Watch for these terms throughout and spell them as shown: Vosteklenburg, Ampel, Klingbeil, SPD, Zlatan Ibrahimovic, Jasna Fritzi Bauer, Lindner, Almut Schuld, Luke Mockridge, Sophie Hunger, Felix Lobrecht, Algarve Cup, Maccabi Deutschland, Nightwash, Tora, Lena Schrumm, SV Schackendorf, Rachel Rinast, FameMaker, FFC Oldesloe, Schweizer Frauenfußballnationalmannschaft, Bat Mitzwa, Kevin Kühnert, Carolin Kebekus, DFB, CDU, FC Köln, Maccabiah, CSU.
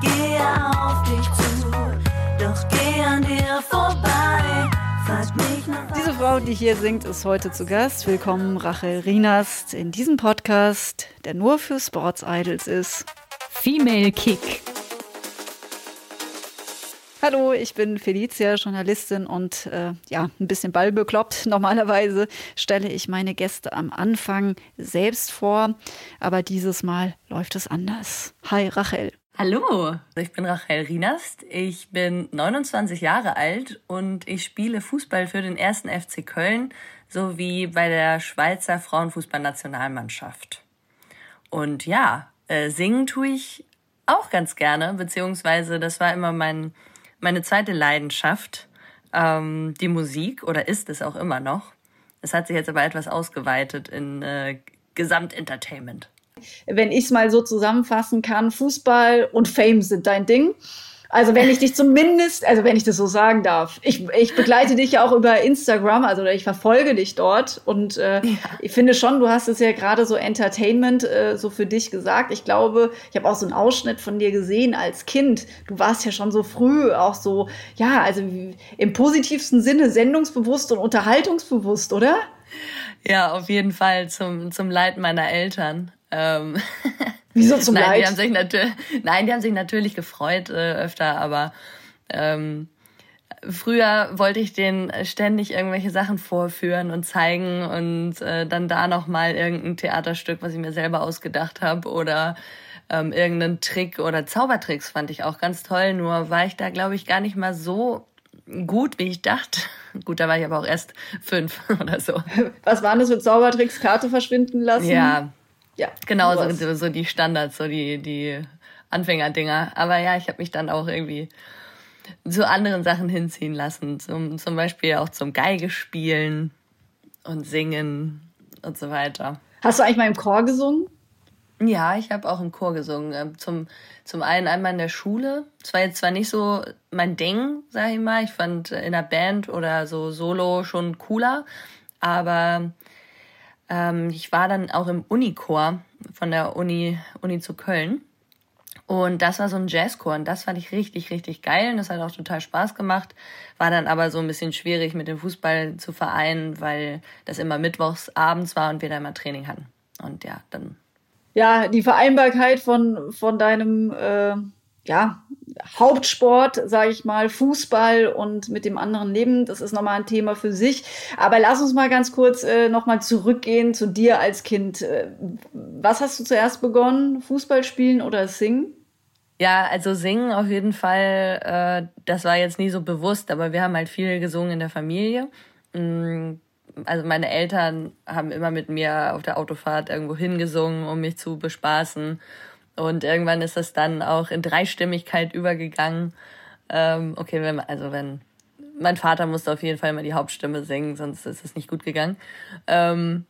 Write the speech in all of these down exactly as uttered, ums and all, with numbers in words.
Geh auf dich zu, doch geh an dir vorbei. Frag mich nach. Diese Frau, die hier singt, ist heute zu Gast. Willkommen, Rachel Rinast, in diesem Podcast, der nur für Sports Idols ist. Female Kick. Hallo, ich bin Felicia, Journalistin und äh, ja, ein bisschen ballbekloppt. Normalerweise stelle ich meine Gäste am Anfang selbst vor, aber dieses Mal läuft es anders. Hi, Rachel. Hallo, ich bin Rachel Rinast, ich bin neunundzwanzig Jahre alt und ich spiele Fußball für den ersten F C Köln sowie bei der Schweizer Frauenfußballnationalmannschaft. Und ja, äh, singen tue ich auch ganz gerne, beziehungsweise das war immer mein, meine zweite Leidenschaft, ähm, die Musik, oder ist es auch immer noch. Es hat sich jetzt aber etwas ausgeweitet in äh, Gesamtentertainment. Wenn ich es mal so zusammenfassen kann, Fußball und Fame sind dein Ding. Also wenn ich dich zumindest, also wenn ich das so sagen darf, ich, ich begleite dich ja auch über Instagram, also ich verfolge dich dort und äh, ja. Ich finde schon, du hast es ja gerade so Entertainment äh, so für dich gesagt. Ich glaube, ich habe auch so einen Ausschnitt von dir gesehen als Kind. Du warst ja schon so früh auch so, ja, also im positivsten Sinne sendungsbewusst und unterhaltungsbewusst, oder? Ja, auf jeden Fall, zum, zum Leid meiner Eltern. Wieso zum Leid? Nein, die haben sich natür- Nein, die haben sich natürlich gefreut äh, öfter, aber ähm, früher wollte ich denen ständig irgendwelche Sachen vorführen und zeigen und äh, dann da nochmal irgendein Theaterstück, was ich mir selber ausgedacht habe, oder ähm, irgendeinen Trick oder Zaubertricks fand ich auch ganz toll, nur war ich da, glaube ich, gar nicht mal so gut, wie ich dachte. Gut, da war ich aber auch erst fünf oder so. Was waren das für Zaubertricks? Karte verschwinden lassen? Ja, Ja, genau, so, so die Standards, so die, die Anfängerdinger. Aber ja, ich habe mich dann auch irgendwie zu anderen Sachen hinziehen lassen. Zum, zum Beispiel auch zum Geige spielen und singen und so weiter. Hast du eigentlich mal im Chor gesungen? Ja, ich habe auch im Chor gesungen. Zum, zum einen einmal in der Schule. Das war jetzt zwar nicht so mein Ding, sag ich mal. Ich fand in der Band oder so solo schon cooler, aber ich war dann auch im Unichor von der Uni, Uni zu Köln. Und das war so ein Jazzchor. Und das fand ich richtig, richtig geil. Und das hat auch total Spaß gemacht. War dann aber so ein bisschen schwierig mit dem Fußball zu vereinen, weil das immer mittwochs abends war und wir da immer Training hatten. Und ja, dann... Ja, die Vereinbarkeit von, von deinem äh, ja, Hauptsport, sage ich mal, Fußball und mit dem anderen Leben, das ist nochmal ein Thema für sich. Aber lass uns mal ganz kurz äh, nochmal zurückgehen zu dir als Kind. Was hast du zuerst begonnen? Fußball spielen oder singen? Ja, also singen auf jeden Fall, äh, das war jetzt nie so bewusst, aber wir haben halt viel gesungen in der Familie. Also meine Eltern haben immer mit mir auf der Autofahrt irgendwo hingesungen, um mich zu bespaßen. Und irgendwann ist das dann auch in Dreistimmigkeit übergegangen. Ähm, okay, wenn, also wenn mein Vater musste auf jeden Fall immer die Hauptstimme singen, sonst ist es nicht gut gegangen. Ähm,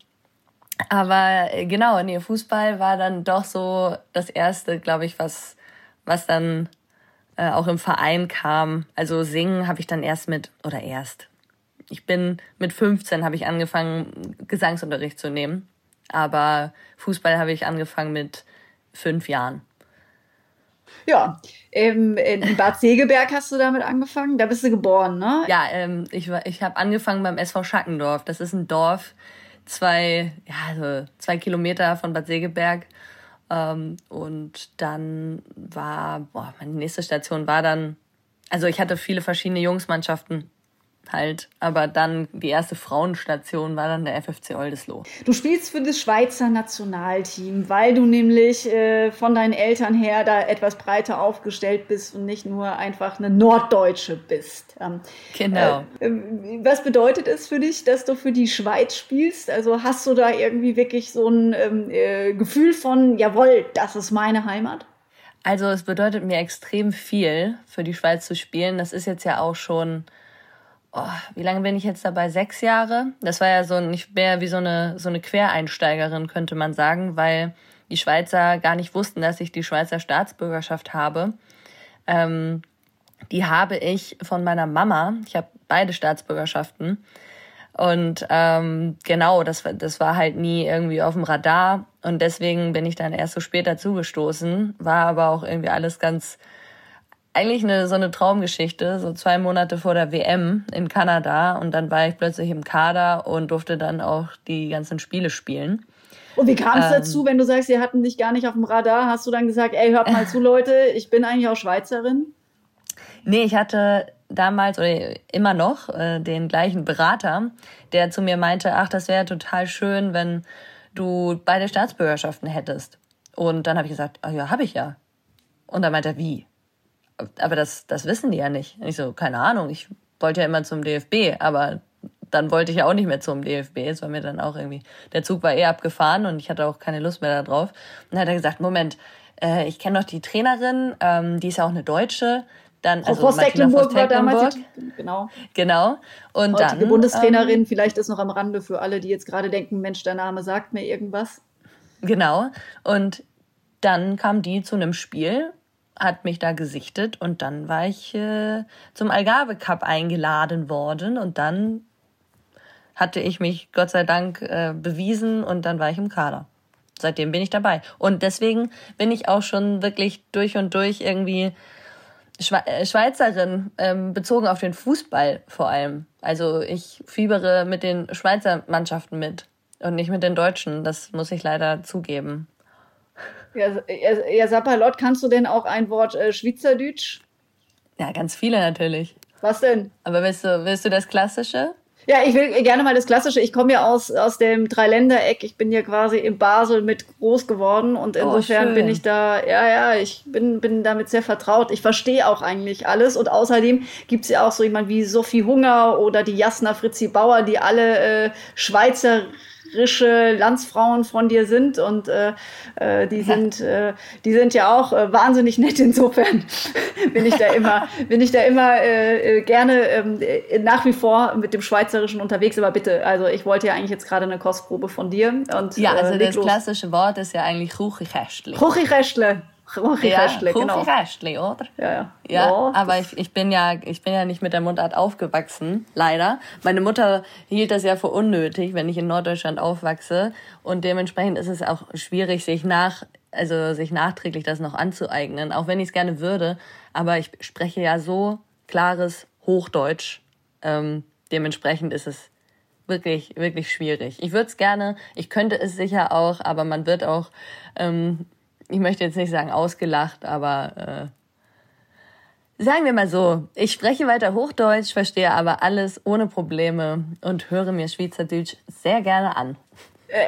aber genau, nee, Fußball war dann doch so das Erste, glaube ich, was, was dann äh, auch im Verein kam. Also singen habe ich dann erst mit, oder erst, ich bin mit fünfzehn habe ich angefangen, Gesangsunterricht zu nehmen. Aber Fußball habe ich angefangen mit fünf Jahren. Ja, ähm, in Bad Segeberg hast du damit angefangen? Da bist du geboren, ne? Ja, ähm, ich, ich habe angefangen beim S V Schackendorf. Das ist ein Dorf, zwei, ja, so zwei Kilometer von Bad Segeberg. Ähm, und dann war, boah, meine nächste Station war dann, also ich hatte viele verschiedene Jungsmannschaften halt. Aber dann die erste Frauenstation war dann der F F C Oldesloe. Du spielst für das Schweizer Nationalteam, weil du nämlich äh, von deinen Eltern her da etwas breiter aufgestellt bist und nicht nur einfach eine Norddeutsche bist. Ähm, genau. Äh, äh, was bedeutet es für dich, dass du für die Schweiz spielst? Also hast du da irgendwie wirklich so ein äh, Gefühl von, jawohl, das ist meine Heimat? Also es bedeutet mir extrem viel, für die Schweiz zu spielen. Das ist jetzt ja auch schon... Oh, wie lange bin ich jetzt dabei? Sechs Jahre? Das war ja so nicht mehr wie so eine, so eine Quereinsteigerin, könnte man sagen, weil die Schweizer gar nicht wussten, dass ich die Schweizer Staatsbürgerschaft habe. Ähm, die habe ich von meiner Mama. Ich habe beide Staatsbürgerschaften. Und ähm, genau, das, das war halt nie irgendwie auf dem Radar. Und deswegen bin ich dann erst so spät dazugestoßen. War aber auch irgendwie alles ganz... Eigentlich eine, so eine Traumgeschichte, so zwei Monate vor der W M in Kanada. Und dann war ich plötzlich im Kader und durfte dann auch die ganzen Spiele spielen. Und wie kam es ähm, dazu, wenn du sagst, sie hatten dich gar nicht auf dem Radar? Hast du dann gesagt, ey, hört mal zu, Leute, ich bin eigentlich auch Schweizerin? Nee, ich hatte damals oder immer noch äh, den gleichen Berater, der zu mir meinte, ach, das wäre total schön, wenn du beide Staatsbürgerschaften hättest. Und dann habe ich gesagt, ach ja, habe ich ja. Und dann meinte er, wie? Aber das, das wissen die ja nicht. Und ich so, keine Ahnung, ich wollte ja immer zum D F B, aber dann wollte ich ja auch nicht mehr zum D F B. Es war mir dann auch irgendwie, der Zug war eh abgefahren und ich hatte auch keine Lust mehr darauf. Und dann hat er gesagt, Moment, äh, ich kenne doch die Trainerin, ähm, die ist ja auch eine Deutsche. Dann, also Vosteklenburg war damals, genau. Genau. Und heutige dann die Bundestrainerin, ähm, vielleicht ist noch am Rande für alle, die jetzt gerade denken, Mensch, der Name sagt mir irgendwas. Genau. Und dann kam die zu einem Spiel, hat mich da gesichtet und dann war ich äh, zum Algarve Cup eingeladen worden und dann hatte ich mich Gott sei Dank äh, bewiesen und dann war ich im Kader. Seitdem bin ich dabei und deswegen bin ich auch schon wirklich durch und durch irgendwie Schwe- äh, Schweizerin, ähm, bezogen auf den Fußball vor allem. Also ich fiebere mit den Schweizer Mannschaften mit und nicht mit den Deutschen, das muss ich leider zugeben. Ja, ja, ja, Sapperlott, kannst du denn auch ein Wort äh, Schweizerdeutsch? Ja, ganz viele natürlich. Was denn? Aber willst du, willst du das Klassische? Ja, ich will gerne mal das Klassische. Ich komme ja aus, aus dem Dreiländereck. Ich bin ja quasi in Basel mit groß geworden und insofern oh, bin ich da, ja, ja, ich bin, bin damit sehr vertraut. Ich verstehe auch eigentlich alles und außerdem gibt es ja auch so jemanden wie Sophie Hunger oder die Jasna Fritzi Bauer, die alle äh, Schweizer Landsfrauen von dir sind und äh, die sind äh, die sind ja auch äh, wahnsinnig nett, insofern bin ich da immer bin ich da immer äh, gerne äh, nach wie vor mit dem Schweizerischen unterwegs, aber bitte, also ich wollte ja eigentlich jetzt gerade eine Kostprobe von dir und ja, also äh, das los. Klassische Wort ist ja eigentlich Ruchichästle. Ruchichästle. Ruchichästle, ja, genau. Ruchichästle, oder? Ja, ja. Ja, ja aber ich, ich bin ja ich bin ja nicht mit der Mundart aufgewachsen, leider. Meine Mutter hielt das ja für unnötig, wenn ich in Norddeutschland aufwachse. Und dementsprechend ist es auch schwierig, sich nach also sich nachträglich das noch anzueignen, auch wenn ich es gerne würde. Aber ich spreche ja so klares Hochdeutsch. Ähm, dementsprechend ist es wirklich, wirklich schwierig. Ich würde es gerne, ich könnte es sicher auch, aber man wird auch... Ähm, ich möchte jetzt nicht sagen ausgelacht, aber äh, sagen wir mal so, ich spreche weiter Hochdeutsch, verstehe aber alles ohne Probleme und höre mir Schweizerdeutsch sehr gerne an.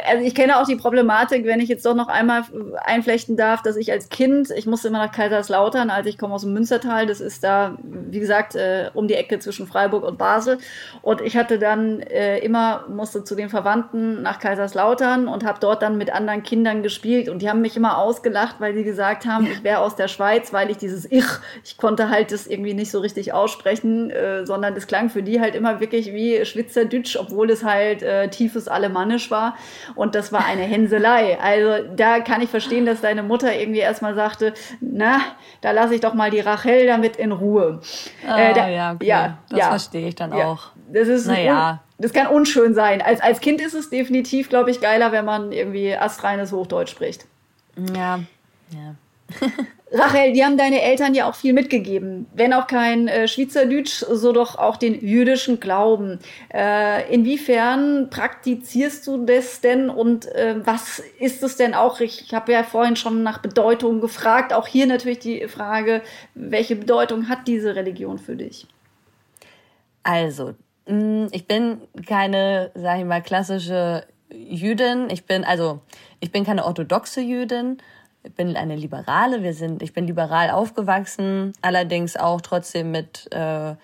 Also ich kenne auch die Problematik, wenn ich jetzt doch noch einmal einflechten darf, dass ich als Kind, ich musste immer nach Kaiserslautern, also ich komme aus dem Münstertal, das ist da, wie gesagt, äh, um die Ecke zwischen Freiburg und Basel und ich hatte dann äh, immer, musste zu den Verwandten nach Kaiserslautern und habe dort dann mit anderen Kindern gespielt und die haben mich immer ausgelacht, weil sie gesagt haben, ich wäre aus der Schweiz, weil ich dieses Ich, ich konnte halt das irgendwie nicht so richtig aussprechen, äh, sondern das klang für die halt immer wirklich wie Schweizerdeutsch, obwohl es halt äh, tiefes Alemannisch war. Und das war eine Hänselei. Also da kann ich verstehen, dass deine Mutter irgendwie erstmal sagte, na, da lasse ich doch mal die Rachel damit in Ruhe. Ah, äh, da, ja, okay. ja, das ja. verstehe ich dann ja. auch. Das ist naja. un- das kann unschön sein. Als, als Kind ist es definitiv, glaube ich, geiler, wenn man irgendwie astreines Hochdeutsch spricht. Ja, ja. Rachel, die haben deine Eltern ja auch viel mitgegeben, wenn auch kein äh, Schweizerdeutsch, so doch auch den jüdischen Glauben. Äh, inwiefern praktizierst du das denn und äh, was ist es denn auch? Ich, ich habe ja vorhin schon nach Bedeutung gefragt, auch hier natürlich die Frage, welche Bedeutung hat diese Religion für dich? Also, Ich bin keine, sag ich mal, klassische Jüdin. Ich bin, also, ich bin keine orthodoxe Jüdin. Ich bin eine Liberale. Wir sind, ich bin liberal aufgewachsen, allerdings auch trotzdem mit äh,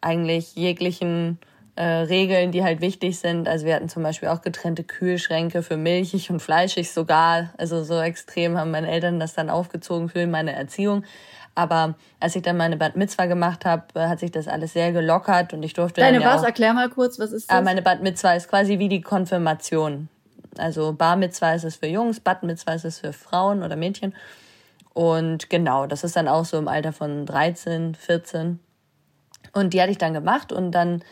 eigentlich jeglichen äh, Regeln, die halt wichtig sind. Also wir hatten zum Beispiel auch getrennte Kühlschränke für milchig und fleischig sogar. Also so extrem haben meine Eltern das dann aufgezogen für meine Erziehung. Aber als ich dann meine Bat Mitzwa gemacht habe, hat sich das alles sehr gelockert und ich durfte Deine dann ja was? Auch, erklär mal kurz, was ist das? Äh, meine Bat Mitzwa ist quasi wie die Konfirmation. Also Bar Mitzwa ist es für Jungs, Bat Mitzwa ist es für Frauen oder Mädchen. Und genau, das ist dann auch so im Alter von dreizehn, vierzehn. Und die hatte ich dann gemacht und dann,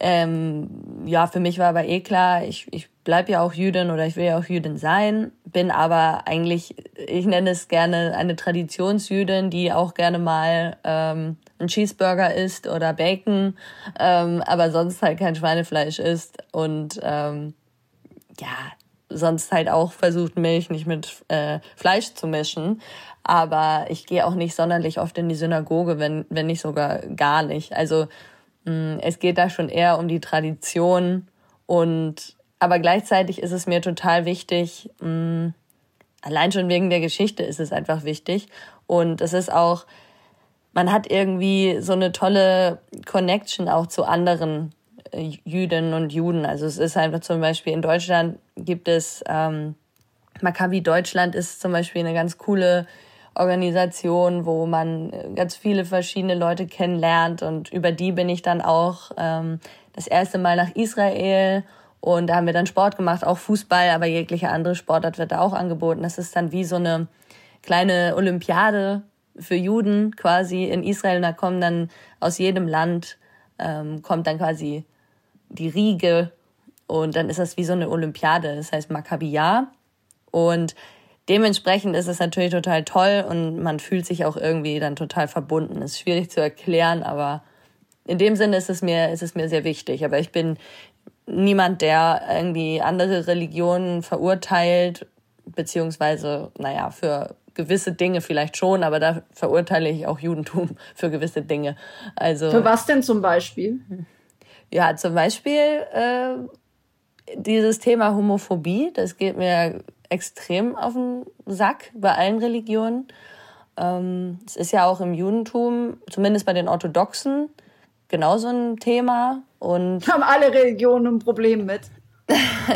ähm, ja, für mich war aber eh klar, ich, ich bleib ja auch Jüdin oder ich will ja auch Jüdin sein, bin aber eigentlich, ich nenne es gerne eine Traditionsjüdin, die auch gerne mal ähm, einen Cheeseburger isst oder Bacon, ähm, aber sonst halt kein Schweinefleisch isst und ähm, ja, sonst halt auch versucht, Milch nicht mit äh, Fleisch zu mischen. Aber ich gehe auch nicht sonderlich oft in die Synagoge, wenn wenn nicht sogar gar nicht. Also mh, es geht da schon eher um die Tradition. Und aber gleichzeitig ist es mir total wichtig, mh, allein schon wegen der Geschichte ist es einfach wichtig. Und es ist auch, man hat irgendwie so eine tolle Connection auch zu anderen Jüdinnen und Juden. Also es ist einfach zum Beispiel in Deutschland gibt es, ähm, Maccabi Deutschland ist zum Beispiel eine ganz coole Organisation, wo man ganz viele verschiedene Leute kennenlernt und über die bin ich dann auch ähm, das erste Mal nach Israel und da haben wir dann Sport gemacht, auch Fußball, aber jegliche andere Sportart wird da auch angeboten. Das ist dann wie so eine kleine Olympiade für Juden quasi in Israel und da kommen dann aus jedem Land, ähm, kommt dann quasi die Riege und dann ist das wie so eine Olympiade, das heißt Maccabiah und dementsprechend ist es natürlich total toll und man fühlt sich auch irgendwie dann total verbunden. Ist schwierig zu erklären, aber in dem Sinne ist es mir, ist es mir sehr wichtig. Aber ich bin niemand, der irgendwie andere Religionen verurteilt, beziehungsweise, naja, für gewisse Dinge vielleicht schon, aber da verurteile ich auch Judentum für gewisse Dinge. Also, für was denn zum Beispiel? Ja, zum Beispiel äh, dieses Thema Homophobie, das geht mir extrem auf den Sack bei allen Religionen. Ähm, es ist ja auch im Judentum, zumindest bei den Orthodoxen, genauso ein Thema. Und haben alle Religionen ein Problem mit.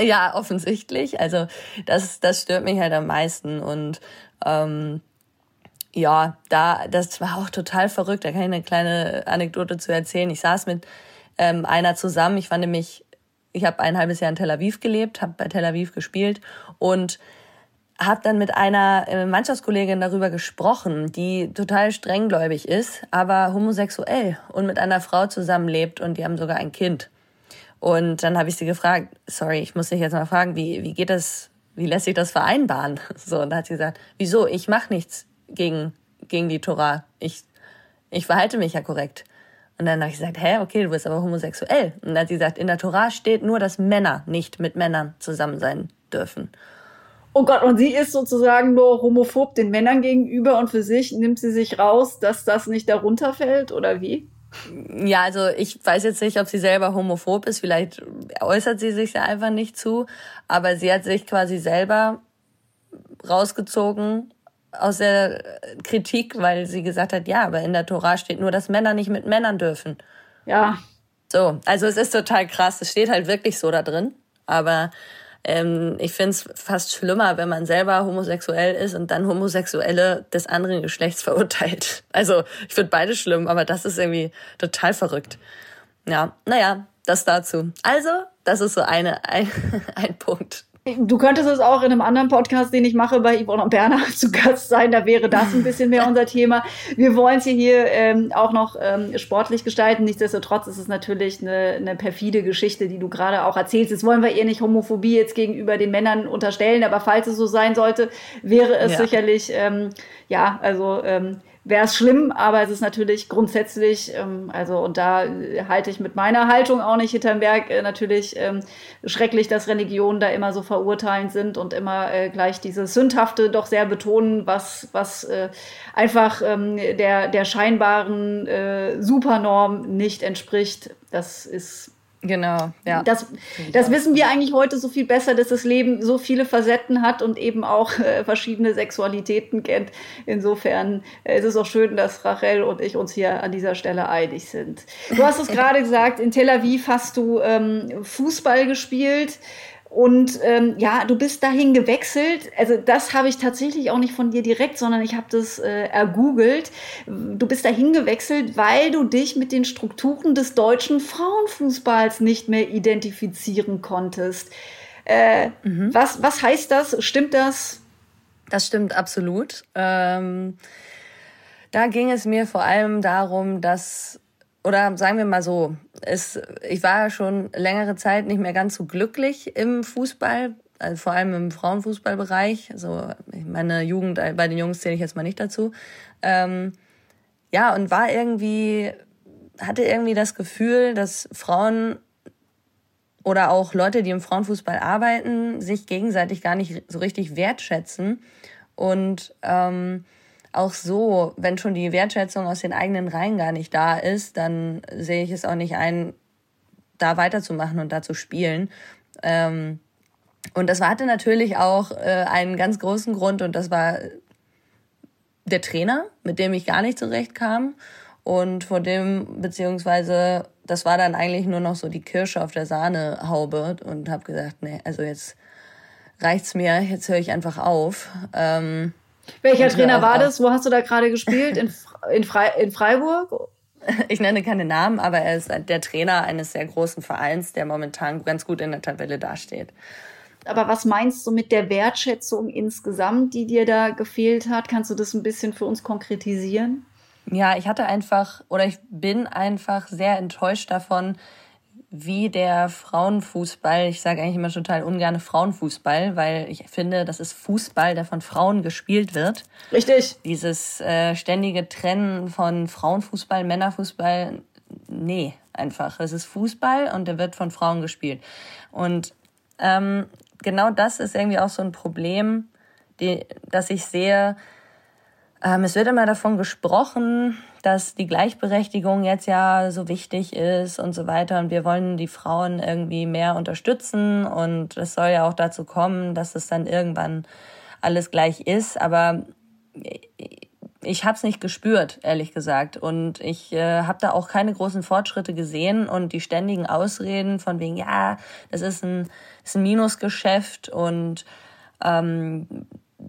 Ja, offensichtlich. Also das, das stört mich halt am meisten. Und ähm, ja, da das war auch total verrückt. Da kann ich eine kleine Anekdote zu erzählen. Ich saß mit ähm, einer zusammen. Ich war nämlich Ich habe ein halbes Jahr in Tel Aviv gelebt, habe bei Tel Aviv gespielt und habe dann mit einer Mannschaftskollegin darüber gesprochen, die total strenggläubig ist, aber homosexuell und mit einer Frau zusammenlebt und die haben sogar ein Kind. Und dann habe ich sie gefragt, sorry, ich muss dich jetzt mal fragen, wie, wie geht das, wie lässt sich das vereinbaren? So, und da hat sie gesagt, wieso, ich mache nichts gegen, gegen die Tora, ich, ich verhalte mich ja korrekt. Und dann habe ich gesagt, hä, okay, du bist aber homosexuell. Und dann hat sie gesagt, in der Tora steht nur, dass Männer nicht mit Männern zusammen sein dürfen. Oh Gott, und sie ist sozusagen nur homophob den Männern gegenüber und für sich nimmt sie sich raus, dass das nicht darunter fällt, oder wie? Ja, also ich weiß jetzt nicht, ob sie selber homophob ist. Vielleicht äußert sie sich ja einfach nicht zu. Aber sie hat sich quasi selber rausgezogen aus der Kritik, weil sie gesagt hat, ja, aber in der Tora steht nur, dass Männer nicht mit Männern dürfen. Ja. So, also es ist total krass. Es steht halt wirklich so da drin. Aber ähm, ich finde es fast schlimmer, wenn man selber homosexuell ist und dann Homosexuelle des anderen Geschlechts verurteilt. Also ich finde beide schlimm, aber das ist irgendwie total verrückt. Ja, naja, das dazu. Also, das ist so eine, ein, ein Punkt. Du könntest es auch in einem anderen Podcast, den ich mache, bei Yvonne und Berner zu Gast sein. Da wäre das ein bisschen mehr unser Thema. Wir wollen es hier ähm, auch noch ähm, sportlich gestalten. Nichtsdestotrotz ist es natürlich eine, eine perfide Geschichte, die du gerade auch erzählst. Jetzt wollen wir ihr nicht Homophobie jetzt gegenüber den Männern unterstellen. Aber falls es so sein sollte, wäre es ja sicherlich, ähm, ja, also ähm, wäre es schlimm. Aber es ist natürlich grundsätzlich, ähm, also und da halte ich mit meiner Haltung auch nicht hinterm Berg, äh, natürlich ähm, schrecklich, dass Religionen da immer so verurteilt verurteilend sind und immer äh, gleich dieses Sündhafte doch sehr betonen, was, was äh, einfach ähm, der, der scheinbaren äh, Supernorm nicht entspricht. Das ist... Genau, ja. Das, das wissen wir eigentlich heute so viel besser, dass das Leben so viele Facetten hat und eben auch äh, verschiedene Sexualitäten kennt. Insofern äh, es ist es auch schön, dass Rachel und ich uns hier an dieser Stelle einig sind. Du hast es gerade gesagt, in Tel Aviv hast du ähm, Fußball gespielt und ähm, ja, du bist dahin gewechselt. Also das habe ich tatsächlich auch nicht von dir direkt, sondern ich habe das äh, ergoogelt. Du bist dahin gewechselt, weil du dich mit den Strukturen des deutschen Frauenfußballs nicht mehr identifizieren konntest. Äh, mhm. was, was heißt das? Stimmt das? Das stimmt absolut. Ähm, da ging es mir vor allem darum, dass... Oder sagen wir mal so, es, ich war schon längere Zeit nicht mehr ganz so glücklich im Fußball, also vor allem im Frauenfußballbereich. Also meine Jugend, bei den Jungs zähle ich jetzt mal nicht dazu. Ähm, ja, und war irgendwie, hatte irgendwie das Gefühl, dass Frauen oder auch Leute, die im Frauenfußball arbeiten, sich gegenseitig gar nicht so richtig wertschätzen. Und ähm, auch so, wenn schon die Wertschätzung aus den eigenen Reihen gar nicht da ist, dann sehe ich es auch nicht ein, da weiterzumachen und da zu spielen. Ähm, und das hatte natürlich auch äh, einen ganz großen Grund, und das war der Trainer, mit dem ich gar nicht zurechtkam. Und vor dem, beziehungsweise, das war dann eigentlich nur noch so die Kirsche auf der Sahnehaube, und habe gesagt, nee, also jetzt reicht's mir, jetzt höre ich einfach auf. Ähm, Welcher ja, Trainer war das? Wo hast du da gerade gespielt? In, in, Fre- in Freiburg? Ich nenne keine Namen, aber er ist der Trainer eines sehr großen Vereins, der momentan ganz gut in der Tabelle dasteht. Aber was meinst du mit der Wertschätzung insgesamt, die dir da gefehlt hat? Kannst du das ein bisschen für uns konkretisieren? Ja, ich hatte einfach, oder ich bin einfach sehr enttäuscht davon, wie der Frauenfußball, ich sage eigentlich immer total ungerne Frauenfußball, weil ich finde, das ist Fußball, der von Frauen gespielt wird. Richtig. Dieses äh, ständige Trennen von Frauenfußball, Männerfußball, nee, einfach. Es ist Fußball und der wird von Frauen gespielt. Und ähm, genau das ist irgendwie auch so ein Problem, die, dass ich sehe, ähm, es wird immer davon gesprochen, dass die Gleichberechtigung jetzt ja so wichtig ist und so weiter. Und wir wollen die Frauen irgendwie mehr unterstützen. Und es soll ja auch dazu kommen, dass es dann irgendwann alles gleich ist. Aber ich habe es nicht gespürt, ehrlich gesagt. Und ich äh, habe da auch keine großen Fortschritte gesehen. Und die ständigen Ausreden von wegen, ja, das ist ein, das ist ein Minusgeschäft und ähm,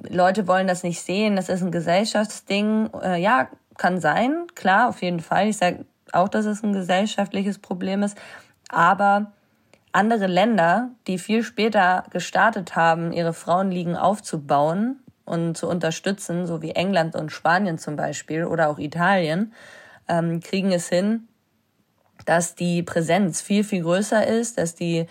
Leute wollen das nicht sehen, das ist ein Gesellschaftsding. Äh, ja, kann sein, klar, auf jeden Fall. Ich sage auch, dass es ein gesellschaftliches Problem ist. Aber andere Länder, die viel später gestartet haben, ihre Frauenligen aufzubauen und zu unterstützen, so wie England und Spanien zum Beispiel oder auch Italien, ähm, kriegen es hin, dass die Präsenz viel, viel größer ist, dass die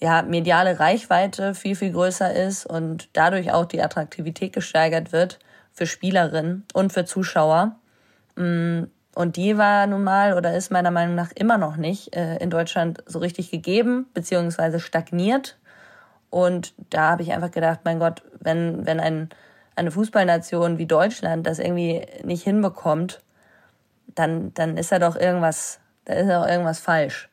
ja, mediale Reichweite viel, viel größer ist und dadurch auch die Attraktivität gesteigert wird für Spielerinnen und für Zuschauer. Und die war nun mal oder ist meiner Meinung nach immer noch nicht in Deutschland so richtig gegeben, beziehungsweise stagniert. Und da habe ich einfach gedacht, mein Gott, wenn, wenn ein, eine Fußballnation wie Deutschland das irgendwie nicht hinbekommt, dann, dann ist da doch irgendwas, da ist ja doch irgendwas falsch.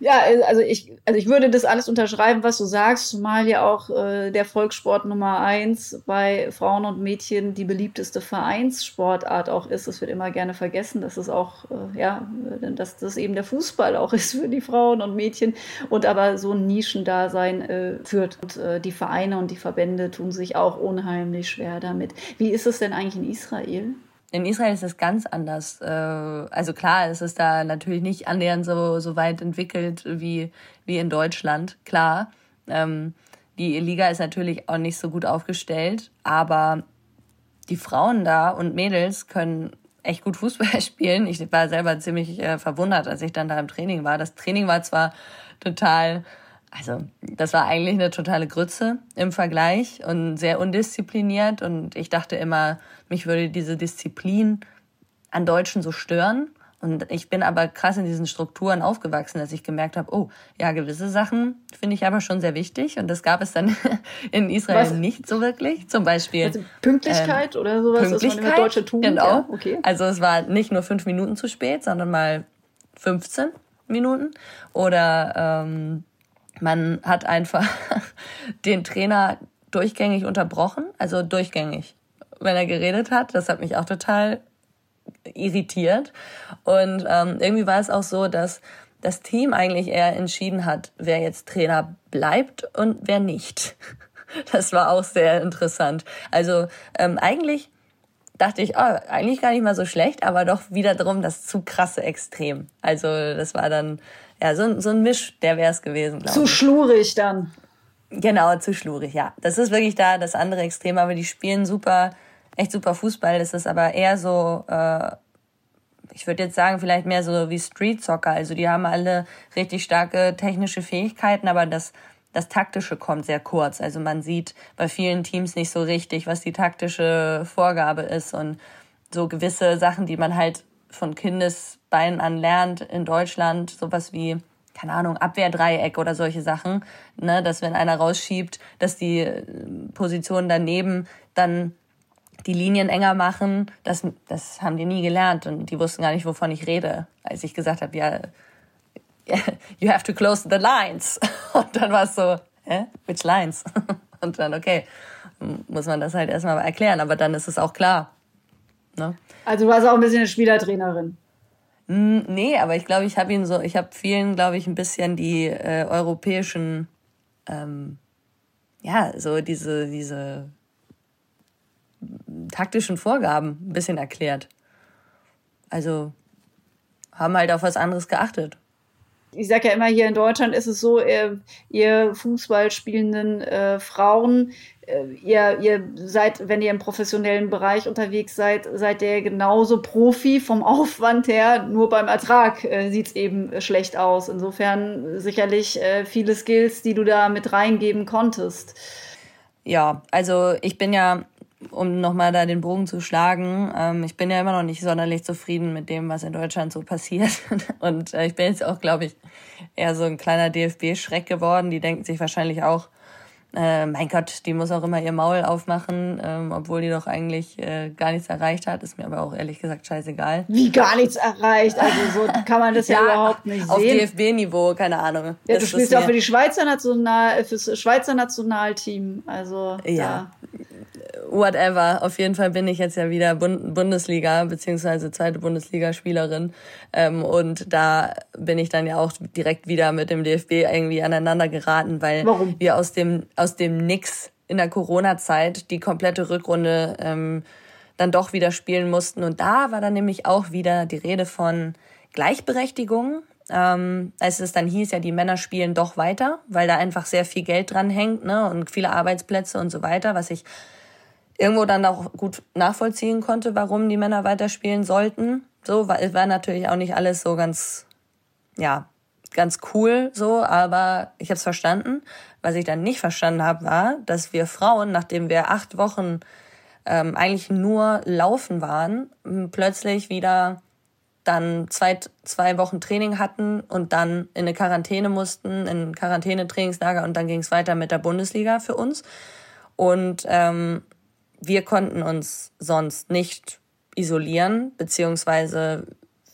Ja, also ich, also ich würde das alles unterschreiben, was du sagst, zumal ja auch äh, der Volkssport Nummer eins bei Frauen und Mädchen die beliebteste Vereinssportart auch ist. Es wird immer gerne vergessen, dass es auch, äh, ja, dass das eben der Fußball auch ist für die Frauen und Mädchen und aber so ein Nischendasein äh, führt. Und äh, die Vereine und die Verbände tun sich auch unheimlich schwer damit. Wie ist es denn eigentlich in Israel? In Israel ist es ganz anders. Also klar, es ist da natürlich nicht annähernd so, so weit entwickelt wie, wie in Deutschland, klar. Ähm, die Liga ist natürlich auch nicht so gut aufgestellt, aber die Frauen da und Mädels können echt gut Fußball spielen. Ich war selber ziemlich äh, verwundert, als ich dann da im Training war. Das Training war zwar total, also das war eigentlich eine totale Grütze im Vergleich und sehr undiszipliniert. Und ich dachte immer, mich würde diese Disziplin an Deutschen so stören. Und ich bin aber krass in diesen Strukturen aufgewachsen, dass ich gemerkt habe, oh, ja, gewisse Sachen finde ich aber schon sehr wichtig. Und das gab es dann in Israel Was? nicht so wirklich. Zum Beispiel also Pünktlichkeit ähm, oder sowas, Pünktlichkeit, das man mit deutscher Tugend. Genau. Ja, okay. Also es war nicht nur fünf Minuten zu spät, sondern mal fünfzehn. Minuten oder ähm, man hat einfach den Trainer durchgängig unterbrochen, also durchgängig, wenn er geredet hat. Das hat mich auch total irritiert. Und ähm, irgendwie war es auch so, dass das Team eigentlich eher entschieden hat, wer jetzt Trainer bleibt und wer nicht. Das war auch sehr interessant. Also ähm, eigentlich dachte ich, oh, eigentlich gar nicht mal so schlecht, aber doch wiederum das zu krasse Extrem. Also das war dann ja so, so ein Misch, der wäre es gewesen, glaube ich. Zu schlurig dann. Genau, zu schlurig, ja. Das ist wirklich da das andere Extrem, aber die spielen super, echt super Fußball. Das ist aber eher so, äh, ich würde jetzt sagen, vielleicht mehr so wie Street-Soccer. Also die haben alle richtig starke technische Fähigkeiten, aber das Das Taktische kommt sehr kurz. Also man sieht bei vielen Teams nicht so richtig, was die taktische Vorgabe ist. Und so gewisse Sachen, die man halt von Kindesbeinen an lernt in Deutschland, sowas wie, keine Ahnung, Abwehrdreieck oder solche Sachen, ne, dass wenn einer rausschiebt, dass die Positionen daneben dann die Linien enger machen, das, das haben die nie gelernt. Und die wussten gar nicht, wovon ich rede, als ich gesagt habe, ja, you have to close the lines. Und dann war es so, hä? Which lines? Und dann, okay, muss man das halt erstmal erklären, aber dann ist es auch klar. Ne? Also du warst auch ein bisschen eine Spielertrainerin. Mm, nee, aber ich glaube, ich habe ihn so, ich habe vielen, glaube ich, ein bisschen die äh, europäischen, ähm, ja, so diese, diese taktischen Vorgaben ein bisschen erklärt. Also haben halt auf was anderes geachtet. Ich sage ja immer, hier in Deutschland ist es so, ihr, ihr Fußball spielenden äh, Frauen, äh, ihr, ihr seid, wenn ihr im professionellen Bereich unterwegs seid, seid ihr genauso Profi vom Aufwand her, nur beim Ertrag äh, sieht es eben schlecht aus. Insofern sicherlich äh, viele Skills, die du da mit reingeben konntest. Ja, also ich bin ja, um nochmal da den Bogen zu schlagen, ähm, ich bin ja immer noch nicht sonderlich zufrieden mit dem, was in Deutschland so passiert. Und äh, ich bin jetzt auch, glaube ich, eher so ein kleiner D F B-Schreck geworden. Die denken sich wahrscheinlich auch, äh, mein Gott, die muss auch immer ihr Maul aufmachen, ähm, obwohl die doch eigentlich äh, gar nichts erreicht hat. Ist mir aber auch ehrlich gesagt scheißegal. Wie gar nichts erreicht? Also so kann man das ja, ja überhaupt nicht sehen. Auf D F B-Niveau, keine Ahnung. Ja, du das spielst ja auch für die Schweizer National, fürs Schweizer Nationalteam. Also ja. Da. Whatever, auf jeden Fall bin ich jetzt ja wieder Bundesliga beziehungsweise zweite Bundesliga-Spielerin ähm, und da bin ich dann ja auch direkt wieder mit dem D F B irgendwie aneinander geraten, weil Warum? wir aus dem aus dem Nix in der Corona-Zeit die komplette Rückrunde ähm, dann doch wieder spielen mussten und da war dann nämlich auch wieder die Rede von Gleichberechtigung. Ähm, als es dann hieß, ja, die Männer spielen doch weiter, weil da einfach sehr viel Geld dran hängt, ne, und viele Arbeitsplätze und so weiter, was ich irgendwo dann auch gut nachvollziehen konnte, warum die Männer weiterspielen sollten. So, war, war natürlich auch nicht alles so ganz, ja, ganz cool so, aber ich habe es verstanden. Was ich dann nicht verstanden habe, war, dass wir Frauen, nachdem wir acht Wochen ähm, eigentlich nur laufen waren, plötzlich wieder dann zwei, zwei Wochen Training hatten und dann in eine Quarantäne mussten, in Quarantäne-Trainingslager und dann ging es weiter mit der Bundesliga für uns. Und ähm, wir konnten uns sonst nicht isolieren, beziehungsweise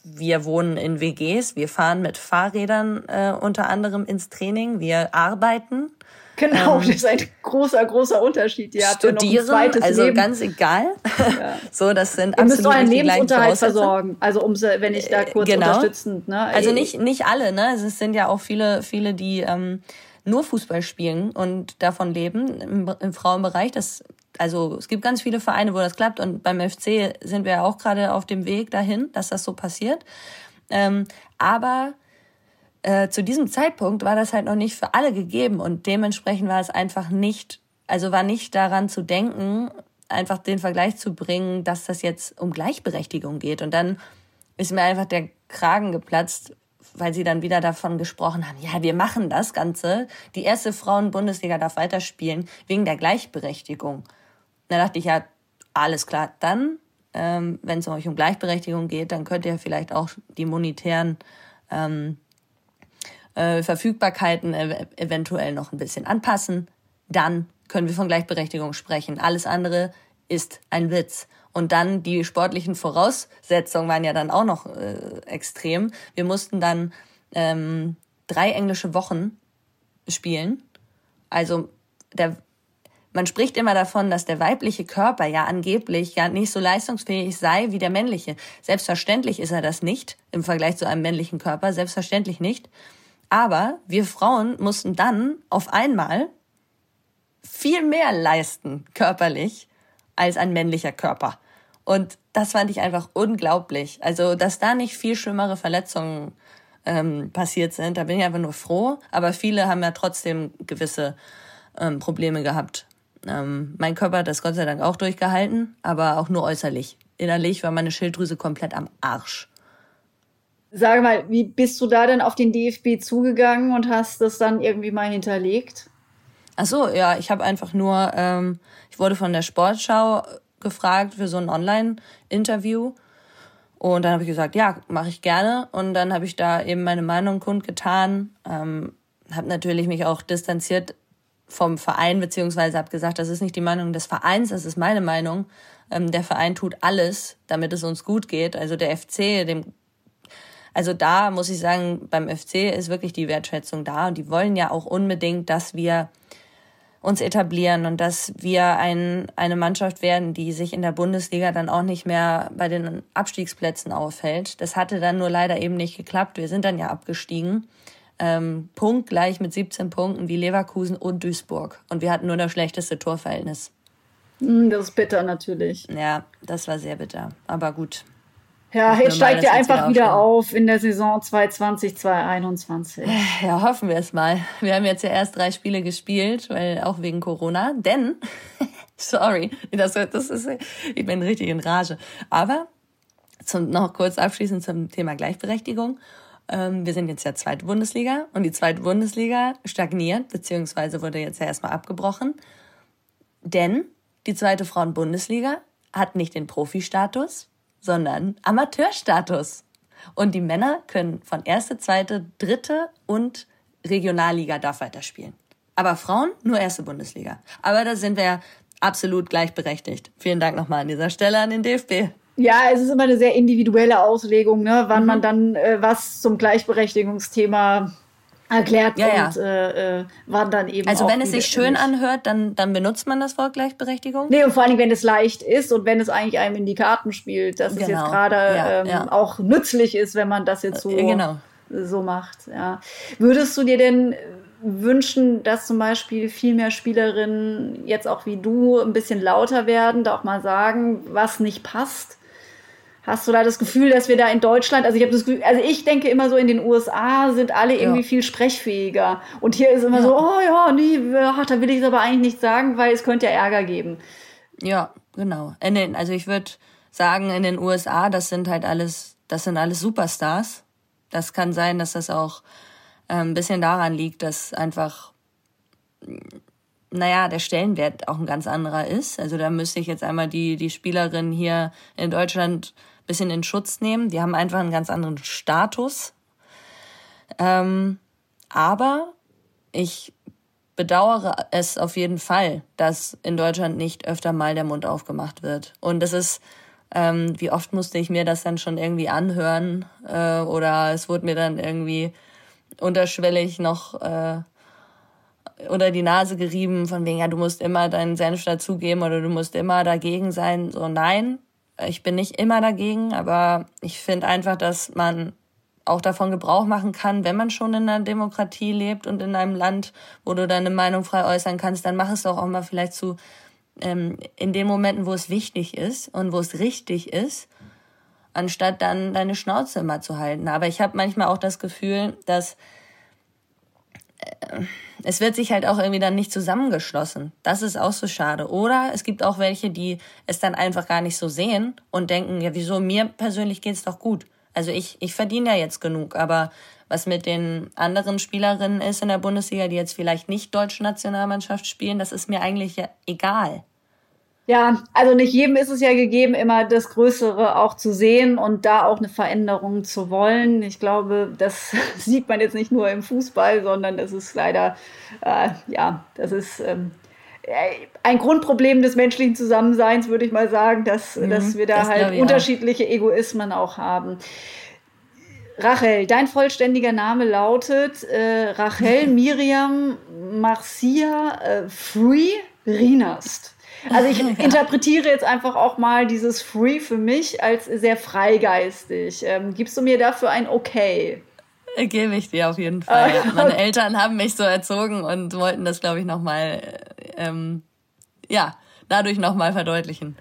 wir wohnen in W Gs, wir fahren mit Fahrrädern äh, unter anderem ins Training, wir arbeiten. Genau, ähm, das ist ein großer, großer Unterschied. Ihr habt ja noch ein zweites also Leben. Ganz egal. Ja. So, das sind absolut die gleichen Voraussetzungen. Ihr müsst euren Lebensunterhalt versorgen, also um, wenn ich da kurz genau. unterstützend. Ne? Also nicht, nicht alle, ne? Es sind ja auch viele, viele die ähm, nur Fußball spielen und davon leben im, im Frauenbereich. Das, also es gibt ganz viele Vereine, wo das klappt und beim F C sind wir ja auch gerade auf dem Weg dahin, dass das so passiert. Ähm, aber Äh, zu diesem Zeitpunkt war das halt noch nicht für alle gegeben und dementsprechend war es einfach nicht, also war nicht daran zu denken, einfach den Vergleich zu bringen, dass das jetzt um Gleichberechtigung geht. Und dann ist mir einfach der Kragen geplatzt, weil sie dann wieder davon gesprochen haben, ja, wir machen das Ganze, die erste Frauen-Bundesliga darf weiterspielen, wegen der Gleichberechtigung. Und da dachte ich, ja, alles klar, dann, ähm, wenn es euch um Gleichberechtigung geht, dann könnt ihr vielleicht auch die monetären ähm, Äh, Verfügbarkeiten ev- eventuell noch ein bisschen anpassen, dann können wir von Gleichberechtigung sprechen. Alles andere ist ein Witz. Und dann die sportlichen Voraussetzungen waren ja dann auch noch äh, extrem. Wir mussten dann ähm, drei englische Wochen spielen. Also der, man spricht immer davon, dass der weibliche Körper ja angeblich gar nicht so leistungsfähig sei wie der männliche. Selbstverständlich ist er das nicht im Vergleich zu einem männlichen Körper, selbstverständlich nicht. Aber wir Frauen mussten dann auf einmal viel mehr leisten körperlich als ein männlicher Körper. Und das fand ich einfach unglaublich. Also, dass da nicht viel schlimmere Verletzungen ähm, passiert sind, da bin ich einfach nur froh. Aber viele haben ja trotzdem gewisse ähm, Probleme gehabt. Ähm, mein Körper hat das Gott sei Dank auch durchgehalten, aber auch nur äußerlich. Innerlich war meine Schilddrüse komplett am Arsch. Sag mal, wie bist du da denn auf den D F B zugegangen und hast das dann irgendwie mal hinterlegt? Ach so, ja, ich habe einfach nur, ähm, ich wurde von der Sportschau gefragt für so ein Online-Interview und dann habe ich gesagt, ja, mache ich gerne, und dann habe ich da eben meine Meinung kundgetan, ähm, habe natürlich mich auch distanziert vom Verein, beziehungsweise habe gesagt, das ist nicht die Meinung des Vereins, das ist meine Meinung. Ähm, der Verein tut alles, damit es uns gut geht, also der F C, dem Also da muss ich sagen, beim F C ist wirklich die Wertschätzung da. Und die wollen ja auch unbedingt, dass wir uns etablieren und dass wir ein, eine Mannschaft werden, die sich in der Bundesliga dann auch nicht mehr bei den Abstiegsplätzen auffällt. Das hatte dann nur leider eben nicht geklappt. Wir sind dann ja abgestiegen. Ähm, punktgleich mit siebzehn Punkten wie Leverkusen und Duisburg. Und wir hatten nur das schlechteste Torverhältnis. Das ist bitter natürlich. Ja, das war sehr bitter. Aber gut. Ja, jetzt steigt ihr einfach wieder auf in der Saison zwanzig zwanzig, zwanzig einundzwanzig. Ja, hoffen wir es mal. Wir haben jetzt ja erst drei Spiele gespielt, weil auch wegen Corona. Denn, sorry, das, das ist, ich bin richtig in Rage. Aber zum, noch kurz abschließend zum Thema Gleichberechtigung. Wir sind jetzt ja zweite Bundesliga und die zweite Bundesliga stagniert, beziehungsweise wurde jetzt ja erstmal abgebrochen. Denn die zweite Frauen-Bundesliga hat nicht den Profi-Status, sondern Amateurstatus. Und die Männer können von erste, zweite, dritte und Regionalliga darf weiterspielen. Aber Frauen nur erste Bundesliga. Aber da sind wir ja absolut gleichberechtigt. Vielen Dank nochmal an dieser Stelle an den D F B. Ja, es ist immer eine sehr individuelle Auslegung, ne, wann mhm. man dann äh, was zum Gleichberechtigungsthema erklärt ja, und ja. Äh, äh, waren dann eben Also auch wenn es sich schön nicht. anhört, dann, dann benutzt man das Wort Gleichberechtigung? Nee, und vor allem, wenn es leicht ist und wenn es eigentlich einem in die Karten spielt, dass genau. es jetzt gerade ja, ähm, ja. auch nützlich ist, wenn man das jetzt so, genau. so macht. Ja. Würdest du dir denn wünschen, dass zum Beispiel viel mehr Spielerinnen jetzt auch wie du ein bisschen lauter werden, da auch mal sagen, was nicht passt? Hast du da das Gefühl, dass wir da in Deutschland, also ich habe das Gefühl, also ich denke immer so, in den U S A sind alle irgendwie ja. viel sprechfähiger. Und hier ist immer ja. so, oh ja, nee, ach, da will ich es aber eigentlich nicht sagen, weil es könnte ja Ärger geben. Ja, genau. In den, also ich würde sagen, in den U S A, das sind halt alles, das sind alles Superstars. Das kann sein, dass das auch äh, ein bisschen daran liegt, dass einfach, naja, der Stellenwert auch ein ganz anderer ist. Also da müsste ich jetzt einmal die, die Spielerinnen hier in Deutschland bisschen in Schutz nehmen. Die haben einfach einen ganz anderen Status. Ähm, aber ich bedauere es auf jeden Fall, dass in Deutschland nicht öfter mal der Mund aufgemacht wird. Und das ist, ähm, wie oft musste ich mir das dann schon irgendwie anhören äh, oder es wurde mir dann irgendwie unterschwellig noch äh, unter die Nase gerieben, von wegen, ja, du musst immer deinen Senf dazugeben oder du musst immer dagegen sein. So, nein. Ich bin nicht immer dagegen, aber ich finde einfach, dass man auch davon Gebrauch machen kann, wenn man schon in einer Demokratie lebt und in einem Land, wo du deine Meinung frei äußern kannst, dann mach es doch auch mal vielleicht zu ähm, in den Momenten, wo es wichtig ist und wo es richtig ist, anstatt dann deine Schnauze immer zu halten. Aber ich habe manchmal auch das Gefühl, dass äh, es wird sich halt auch irgendwie dann nicht zusammengeschlossen. Das ist auch so schade. Oder es gibt auch welche, die es dann einfach gar nicht so sehen und denken, ja, wieso, mir persönlich geht's doch gut. Also ich, ich verdiene ja jetzt genug, aber was mit den anderen Spielerinnen ist in der Bundesliga, die jetzt vielleicht nicht deutsche Nationalmannschaft spielen, das ist mir eigentlich ja egal. Ja, also nicht jedem ist es ja gegeben, immer das Größere auch zu sehen und da auch eine Veränderung zu wollen. Ich glaube, das sieht man jetzt nicht nur im Fußball, sondern das ist leider, äh, ja, das ist ähm, ein Grundproblem des menschlichen Zusammenseins, würde ich mal sagen, dass, mhm, dass wir da halt unterschiedliche Egoismen auch haben. Rachel, dein vollständiger Name lautet äh, Rachel Miriam Marcia äh, Free Rinast. Also ich interpretiere jetzt einfach auch mal dieses Free für mich als sehr freigeistig. Ähm, gibst du mir dafür ein Okay? Gebe ich dir auf jeden Fall. Okay. Meine Eltern haben mich so erzogen und wollten das, glaube ich, nochmal, ähm, ja, dadurch nochmal verdeutlichen.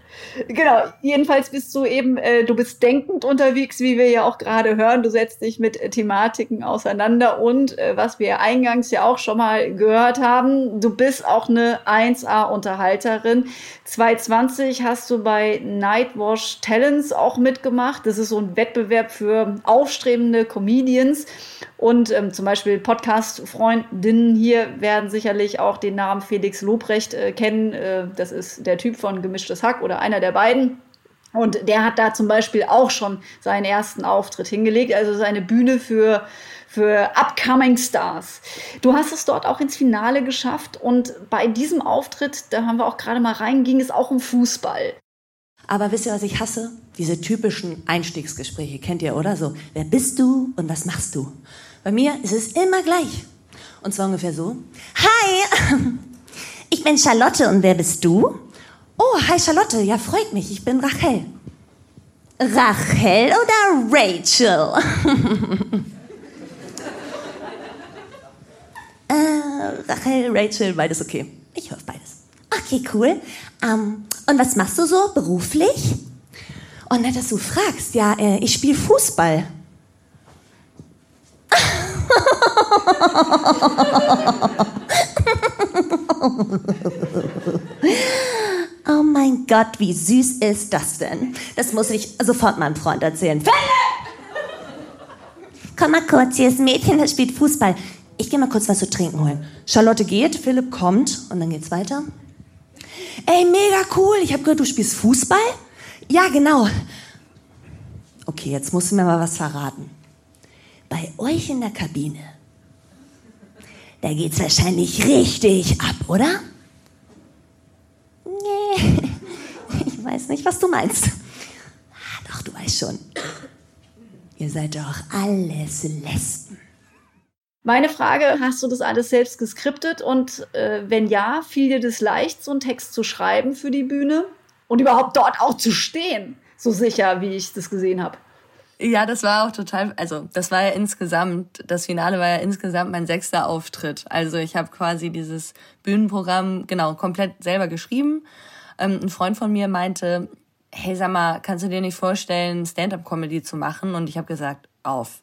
Genau, jedenfalls bist du eben, äh, du bist denkend unterwegs, wie wir ja auch gerade hören. Du setzt dich mit äh, Thematiken auseinander und, äh, was wir eingangs ja auch schon mal gehört haben, du bist auch eine eins A-Unterhalterin. zwanzig zwanzig hast du bei Nightwash Talents auch mitgemacht. Das ist so ein Wettbewerb für aufstrebende Comedians. Und ähm, zum Beispiel Podcast-Freundinnen hier werden sicherlich auch den Namen Felix Lobrecht äh, kennen. Äh, das ist der Typ von Gemischtes Hack oder einer der beiden. Und der hat da zum Beispiel auch schon seinen ersten Auftritt hingelegt. Also seine Bühne für, für Upcoming Stars. Du hast es dort auch ins Finale geschafft. Und bei diesem Auftritt, da haben wir auch gerade mal rein, ging es auch um Fußball. Aber wisst ihr, was ich hasse? Diese typischen Einstiegsgespräche, kennt ihr, oder? So, wer bist du und was machst du? Bei mir ist es immer gleich. Und zwar ungefähr so. Hi, ich bin Charlotte und wer bist du? Oh, hi Charlotte, ja, freut mich, ich bin Rachel. Rachel oder Rachel? äh, Rachel, Rachel, beides okay. Ich höre auf beides. Okay, cool. Ähm, und was machst du so beruflich? Und nett, dass du fragst. Ja, äh, ich spiele Fußball. Oh mein Gott, wie süß ist das denn? Das muss ich sofort meinem Freund erzählen. Philipp! Komm mal kurz, hier ist ein Mädchen, das spielt Fußball. Ich gehe mal kurz was zu trinken holen. Charlotte geht, Philipp kommt und dann geht's weiter. Ey, mega cool, ich habe gehört, du spielst Fußball? Ja, genau. Okay, jetzt musst du mir mal was verraten. Bei euch in der Kabine, da geht's wahrscheinlich richtig ab, oder? Nee, ich weiß nicht, was du meinst. Ah, doch, du weißt schon. Ihr seid doch alles Lesben. Meine Frage, hast du das alles selbst geskriptet? Und äh, wenn ja, fiel dir das leicht, so einen Text zu schreiben für die Bühne? Und überhaupt dort auch zu stehen, so sicher, wie ich das gesehen habe. Ja, das war auch total, also das war ja insgesamt, das Finale war ja insgesamt mein sechster Auftritt. Also ich habe quasi dieses Bühnenprogramm, genau, komplett selber geschrieben. Ähm, ein Freund von mir meinte, hey, sag mal, kannst du dir nicht vorstellen, Stand-up-Comedy zu machen? Und ich habe gesagt, auf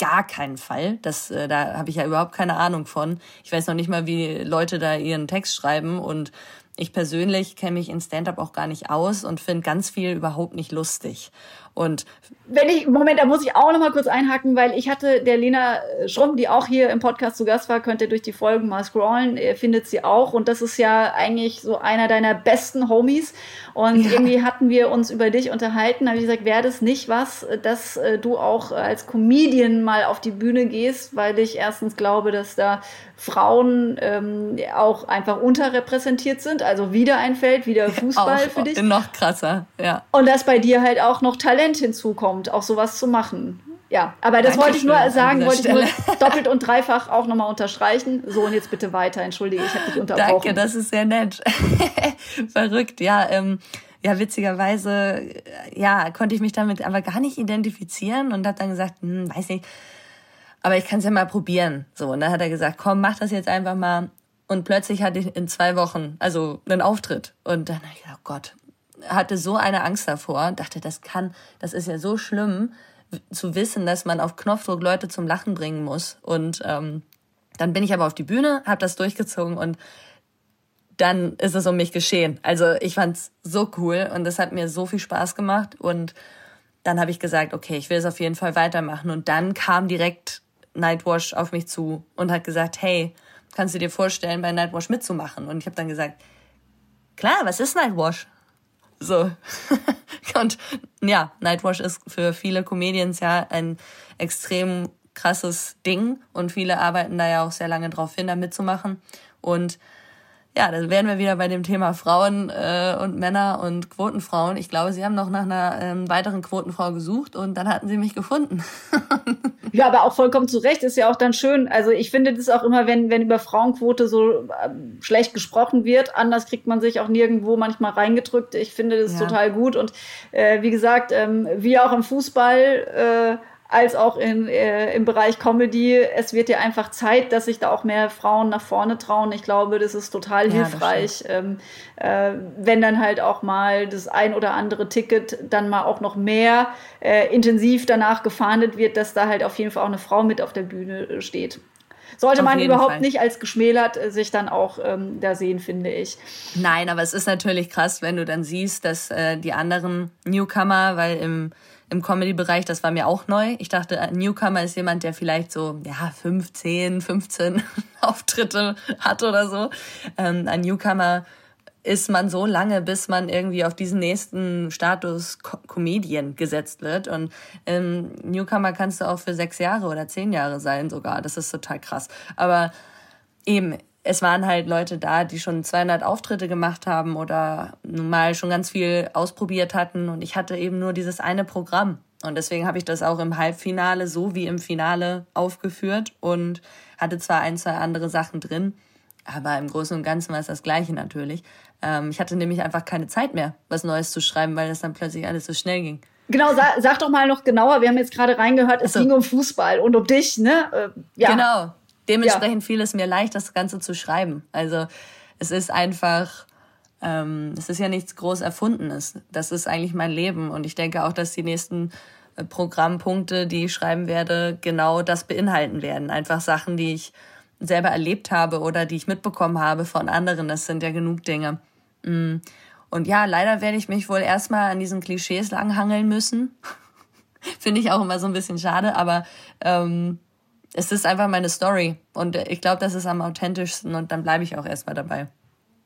gar keinen Fall. Das, äh, da habe ich ja überhaupt keine Ahnung von. Ich weiß noch nicht mal, wie Leute da ihren Text schreiben und ich persönlich kenne mich in Stand-up auch gar nicht aus und finde ganz viel überhaupt nicht lustig. Und wenn ich, Moment, da muss ich auch noch mal kurz einhaken, weil ich hatte der Lena Schrumm, die auch hier im Podcast zu Gast war, könnt ihr durch die Folgen mal scrollen, ihr findet sie auch. Und das ist ja eigentlich so einer deiner besten Homies. Und ja, irgendwie hatten wir uns über dich unterhalten. Da habe ich gesagt, wäre das nicht was, dass du auch als Comedian mal auf die Bühne gehst, weil ich erstens glaube, dass da Frauen ähm, auch einfach unterrepräsentiert sind. Also wieder ein Feld, wieder Fußball ja, auch, für dich. Noch krasser, ja. Und dass bei dir halt auch noch Talent hinzukommt, auch sowas zu machen. Ja, aber das Dankeschön, wollte ich nur sagen, wollte ich nur doppelt und dreifach auch nochmal unterstreichen. So, und jetzt bitte weiter. Entschuldige, ich habe dich unterbrochen. Danke, das ist sehr nett. Verrückt, ja. Ähm, ja, witzigerweise, ja, konnte ich mich damit aber gar nicht identifizieren und habe dann gesagt, hm, weiß nicht, aber ich kann es ja mal probieren. So, und dann hat er gesagt, komm, mach das jetzt einfach mal. Und plötzlich hatte ich in zwei Wochen, also einen Auftritt. Und dann habe ich gedacht, oh Gott, hatte so eine Angst davor. Dachte, das kann, das ist ja so schlimm, zu wissen, dass man auf Knopfdruck Leute zum Lachen bringen muss. Und ähm, dann bin ich aber auf die Bühne, habe das durchgezogen und dann ist es um mich geschehen. Also ich fand's so cool und das hat mir so viel Spaß gemacht. Und dann habe ich gesagt, okay, ich will es auf jeden Fall weitermachen. Und dann kam direkt Nightwash auf mich zu und hat gesagt, hey, kannst du dir vorstellen, bei Nightwash mitzumachen? Und ich habe dann gesagt, klar, was ist Nightwash? So. Und ja, Nightwash ist für viele Comedians ja ein extrem krasses Ding. Und viele arbeiten da ja auch sehr lange drauf hin, da mitzumachen. Und Ja, dann wären wir wieder bei dem Thema Frauen äh, und Männer und Quotenfrauen. Ich glaube, Sie haben noch nach einer ähm, weiteren Quotenfrau gesucht und dann hatten Sie mich gefunden. Ja, aber auch vollkommen zu Recht, ist ja auch dann schön. Also ich finde das auch immer, wenn, wenn über Frauenquote so ähm, schlecht gesprochen wird, anders kriegt man sich auch nirgendwo manchmal reingedrückt. Ich finde das ja. total gut und äh, wie gesagt, ähm, wie auch im Fußball, äh, als auch in, äh, im Bereich Comedy. Es wird ja einfach Zeit, dass sich da auch mehr Frauen nach vorne trauen. Ich glaube, das ist total ja, hilfreich, ähm, äh, wenn dann halt auch mal das ein oder andere Ticket dann mal auch noch mehr äh, intensiv danach gefahndet wird, dass da halt auf jeden Fall auch eine Frau mit auf der Bühne steht. Sollte man überhaupt Fall. nicht als geschmälert sich dann auch ähm, da sehen, finde ich. Nein, aber es ist natürlich krass, wenn du dann siehst, dass äh, die anderen Newcomer, weil im Im Comedy-Bereich, das war mir auch neu. Ich dachte, ein Newcomer ist jemand, der vielleicht so ja fünf, zehn, fünfzehn Auftritte hat oder so. Ähm, ein Newcomer ist man so lange, bis man irgendwie auf diesen nächsten Status Comedian gesetzt wird. Und ähm, Newcomer kannst du auch für sechs Jahre oder zehn Jahre sein sogar. Das ist total krass. Aber eben, es waren halt Leute da, die schon zweihundert Auftritte gemacht haben oder mal schon ganz viel ausprobiert hatten. Und ich hatte eben nur dieses eine Programm. Und deswegen habe ich das auch im Halbfinale so wie im Finale aufgeführt und hatte zwar ein, zwei andere Sachen drin, aber im Großen und Ganzen war es das Gleiche natürlich. Ähm, ich hatte nämlich einfach keine Zeit mehr, was Neues zu schreiben, weil das dann plötzlich alles so schnell ging. Genau, sag, sag doch mal noch genauer. Wir haben jetzt gerade reingehört, es also, ging um Fußball und um dich, ne? Äh, ja. Genau. Dementsprechend ja. fiel es mir leicht, das Ganze zu schreiben. Also es ist einfach, ähm, es ist ja nichts groß Erfundenes. Das ist eigentlich mein Leben. Und ich denke auch, dass die nächsten äh, Programmpunkte, die ich schreiben werde, genau das beinhalten werden. Einfach Sachen, die ich selber erlebt habe oder die ich mitbekommen habe von anderen. Das sind ja genug Dinge. Und ja, leider werde ich mich wohl erstmal an diesen Klischees langhangeln müssen. Finde ich auch immer so ein bisschen schade, aber... Ähm, es ist einfach meine Story und ich glaube, das ist am authentischsten und dann bleibe ich auch erstmal dabei.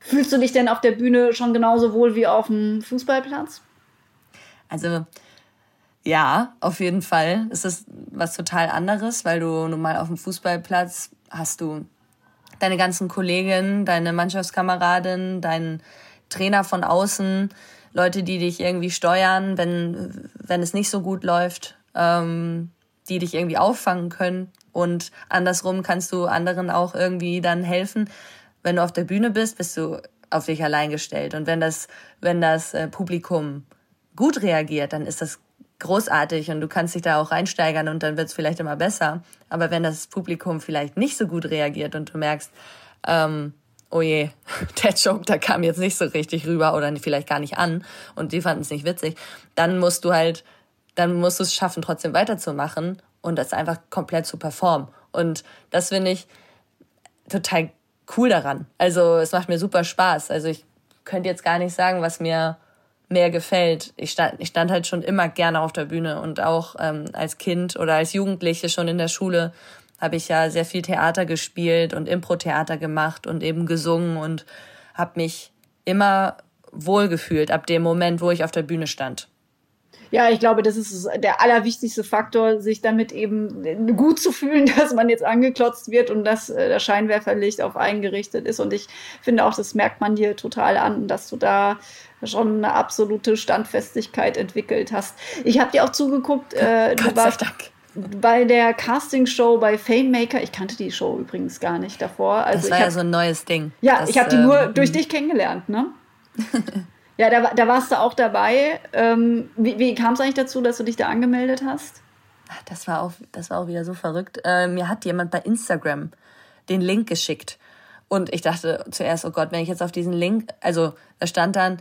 Fühlst du dich denn auf der Bühne schon genauso wohl wie auf dem Fußballplatz? Also ja, auf jeden Fall. Es ist was total anderes, weil du nun mal auf dem Fußballplatz hast du deine ganzen Kolleginnen, deine Mannschaftskameraden, deinen Trainer von außen, Leute, die dich irgendwie steuern, wenn, wenn es nicht so gut läuft, ähm, die dich irgendwie auffangen können. Und andersrum kannst du anderen auch irgendwie dann helfen. Wenn du auf der Bühne bist, bist du auf dich allein gestellt. Und wenn das, wenn das Publikum gut reagiert, dann ist das großartig und du kannst dich da auch reinsteigern und dann wird es vielleicht immer besser. Aber wenn das Publikum vielleicht nicht so gut reagiert und du merkst, ähm, oh je, der Joke, der kam jetzt nicht so richtig rüber oder vielleicht gar nicht an und die fanden es nicht witzig, dann musst du halt, dann musst du es schaffen, trotzdem weiterzumachen und das einfach komplett zu performen. Und das finde ich total cool daran. Also es macht mir super Spaß. Also ich könnte jetzt gar nicht sagen, was mir mehr gefällt. Ich stand, ich stand halt schon immer gerne auf der Bühne und auch ähm, als Kind oder als Jugendliche schon in der Schule habe ich ja sehr viel Theater gespielt und Impro-Theater gemacht und eben gesungen und habe mich immer wohlgefühlt ab dem Moment, wo ich auf der Bühne stand. Ja, ich glaube, das ist der allerwichtigste Faktor, sich damit eben gut zu fühlen, dass man jetzt angeklotzt wird und dass das Scheinwerferlicht auf einen gerichtet ist. Und ich finde auch, das merkt man dir total an, dass du da schon eine absolute Standfestigkeit entwickelt hast. Ich habe dir auch zugeguckt, äh, du warst bei der Castingshow bei FameMaker. Ich kannte die Show übrigens gar nicht davor. Also das war ich hab, ja so ein neues Ding. Ja, das, ich habe die nur ähm, durch dich kennengelernt, ne? Ja, da, da warst du auch dabei. Ähm, wie wie kam es eigentlich dazu, dass du dich da angemeldet hast? Ach, das war auch, das war auch wieder so verrückt. Äh, mir hat jemand bei Instagram den Link geschickt. Und ich dachte zuerst, oh Gott, wenn ich jetzt auf diesen Link, also da stand dann,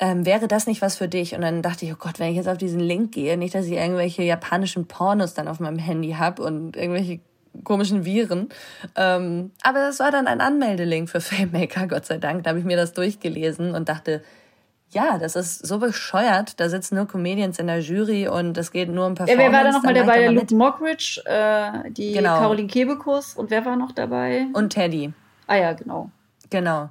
ähm, wäre das nicht was für dich? Und dann dachte ich, oh Gott, wenn ich jetzt auf diesen Link gehe, nicht, dass ich irgendwelche japanischen Pornos dann auf meinem Handy habe und irgendwelche komischen Viren. Ähm, aber das war dann ein Anmeldelink für FameMaker, Gott sei Dank. Da habe ich mir das durchgelesen und dachte, ja, das ist so bescheuert. Da sitzen nur Comedians in der Jury und es geht nur um Performance. Ja, wer war da nochmal dabei? Der Luke Mockridge, äh, die genau. Carolin Kebekus und wer war noch dabei? Und Teddy. Ah ja, genau. Genau.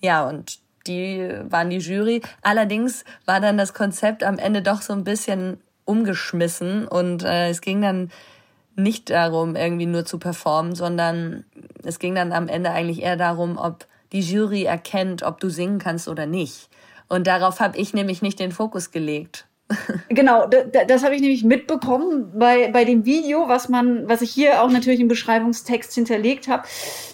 Ja, und die waren die Jury. Allerdings war dann das Konzept am Ende doch so ein bisschen umgeschmissen und äh, es ging dann nicht darum, irgendwie nur zu performen, sondern es ging dann am Ende eigentlich eher darum, ob die Jury erkennt, ob du singen kannst oder nicht. Und darauf habe ich nämlich nicht den Fokus gelegt. Genau, das, das habe ich nämlich mitbekommen bei, bei dem Video, was man, was ich hier auch natürlich im Beschreibungstext hinterlegt habe.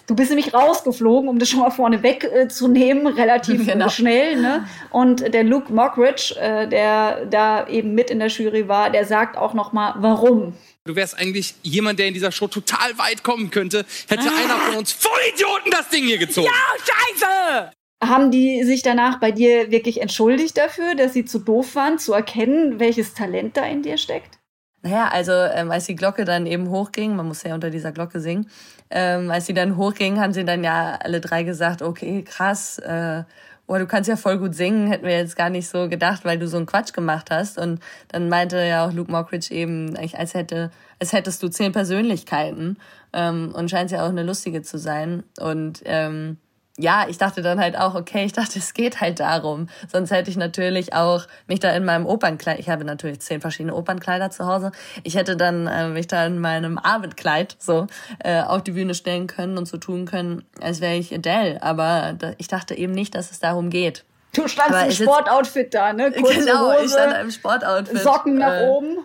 Du bist nämlich rausgeflogen, um das schon mal vorne weg äh, zu nehmen, relativ genau. schnell. Ne? Und der Luke Mockridge, äh, der da eben mit in der Jury war, der sagt auch noch mal, warum. Du wärst eigentlich jemand, der in dieser Show total weit kommen könnte, hätte ah. einer von uns Vollidioten das Ding hier gezogen. Ja, scheiße! Haben die sich danach bei dir wirklich entschuldigt dafür, dass sie zu doof waren, zu erkennen, welches Talent da in dir steckt? Naja, also ähm, als die Glocke dann eben hochging, man muss ja unter dieser Glocke singen, ähm, als sie dann hochging, haben sie dann ja alle drei gesagt, okay, krass, äh, oh, du kannst ja voll gut singen, hätten wir jetzt gar nicht so gedacht, weil du so einen Quatsch gemacht hast. Und dann meinte ja auch Luke Mockridge eben, als, hätte, als hättest du zehn Persönlichkeiten ähm, und scheint ja auch eine lustige zu sein. Und ähm, ja, ich dachte dann halt auch, okay, ich dachte, es geht halt darum. Sonst hätte ich natürlich auch mich da in meinem Opernkleid, ich habe natürlich zehn verschiedene Opernkleider zu Hause, ich hätte dann äh, mich da in meinem Abendkleid so äh, auf die Bühne stellen können und so tun können, als wäre ich Adele. Aber da, ich dachte eben nicht, dass es darum geht. Du standst aber im Sportoutfit da, ne? Kurze genau, Hose, ich stand im Sportoutfit. Socken nach äh, oben.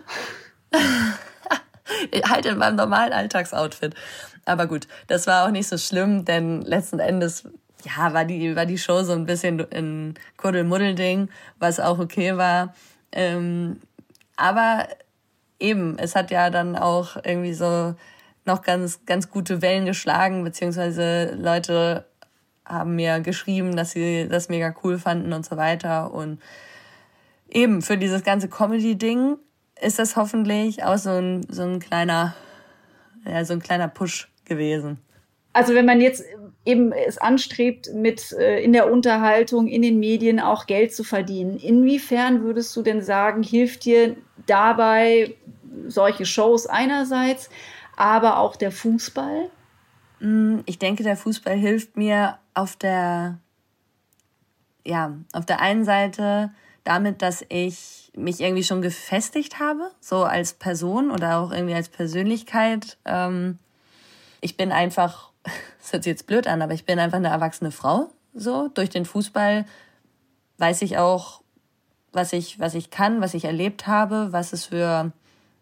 Halt in meinem normalen Alltagsoutfit. Aber gut, das war auch nicht so schlimm, denn letzten Endes ja, war die war die Show so ein bisschen ein Kuddelmuddel-Ding, was auch okay war. Ähm, aber eben, es hat ja dann auch irgendwie so noch ganz ganz gute Wellen geschlagen, beziehungsweise Leute haben mir geschrieben, dass sie das mega cool fanden und so weiter. Und eben für dieses ganze Comedy-Ding ist das hoffentlich auch so ein so ein kleiner ja, so ein kleiner Push gewesen. Also wenn man jetzt eben es anstrebt, mit äh, in der Unterhaltung, in den Medien auch Geld zu verdienen, inwiefern würdest du denn sagen, hilft dir dabei solche Shows einerseits, aber auch der Fußball? Ich denke, der Fußball hilft mir auf der, ja, auf der einen Seite damit, dass ich mich irgendwie schon gefestigt habe, so als Person oder auch irgendwie als Persönlichkeit. Ich bin einfach, das hört sich jetzt blöd an, aber ich bin einfach eine erwachsene Frau. So durch den Fußball weiß ich auch, was ich, was ich kann, was ich erlebt habe, was es für,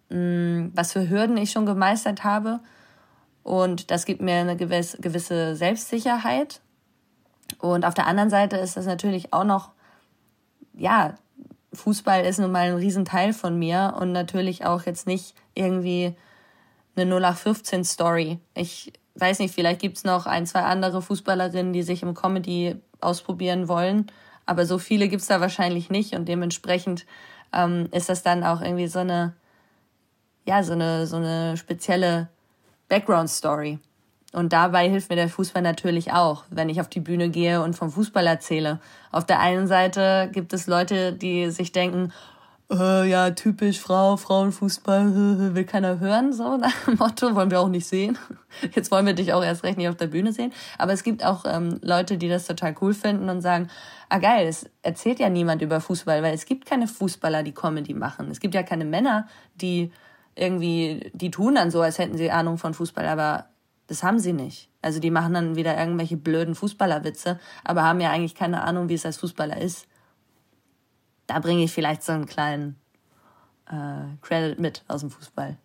was für Hürden ich schon gemeistert habe. Und das gibt mir eine gewisse Selbstsicherheit. Und auf der anderen Seite ist das natürlich auch noch, ja, Fußball ist nun mal ein Riesenteil von mir und natürlich auch jetzt nicht irgendwie eine null acht fünfzehn Story. Ich weiß nicht, vielleicht gibt's noch ein, zwei andere Fußballerinnen, die sich im Comedy ausprobieren wollen, aber so viele gibt's da wahrscheinlich nicht und dementsprechend ähm, ist das dann auch irgendwie so eine, ja, so eine, so eine spezielle Background-Story. Und dabei hilft mir der Fußball natürlich auch, wenn ich auf die Bühne gehe und vom Fußball erzähle. Auf der einen Seite gibt es Leute, die sich denken, äh, ja, typisch Frau, Frauenfußball, will keiner hören, so nach dem Motto, wollen wir auch nicht sehen. Jetzt wollen wir dich auch erst recht nicht auf der Bühne sehen. Aber es gibt auch ähm, Leute, die das total cool finden und sagen, ah geil, es erzählt ja niemand über Fußball, weil es gibt keine Fußballer, die Comedy machen. Es gibt ja keine Männer, die irgendwie, die tun dann so, als hätten sie Ahnung von Fußball, aber das haben sie nicht. Also die machen dann wieder irgendwelche blöden Fußballerwitze, aber haben ja eigentlich keine Ahnung, wie es als Fußballer ist. Da bringe ich vielleicht so einen kleinen äh, Credit mit aus dem Fußball.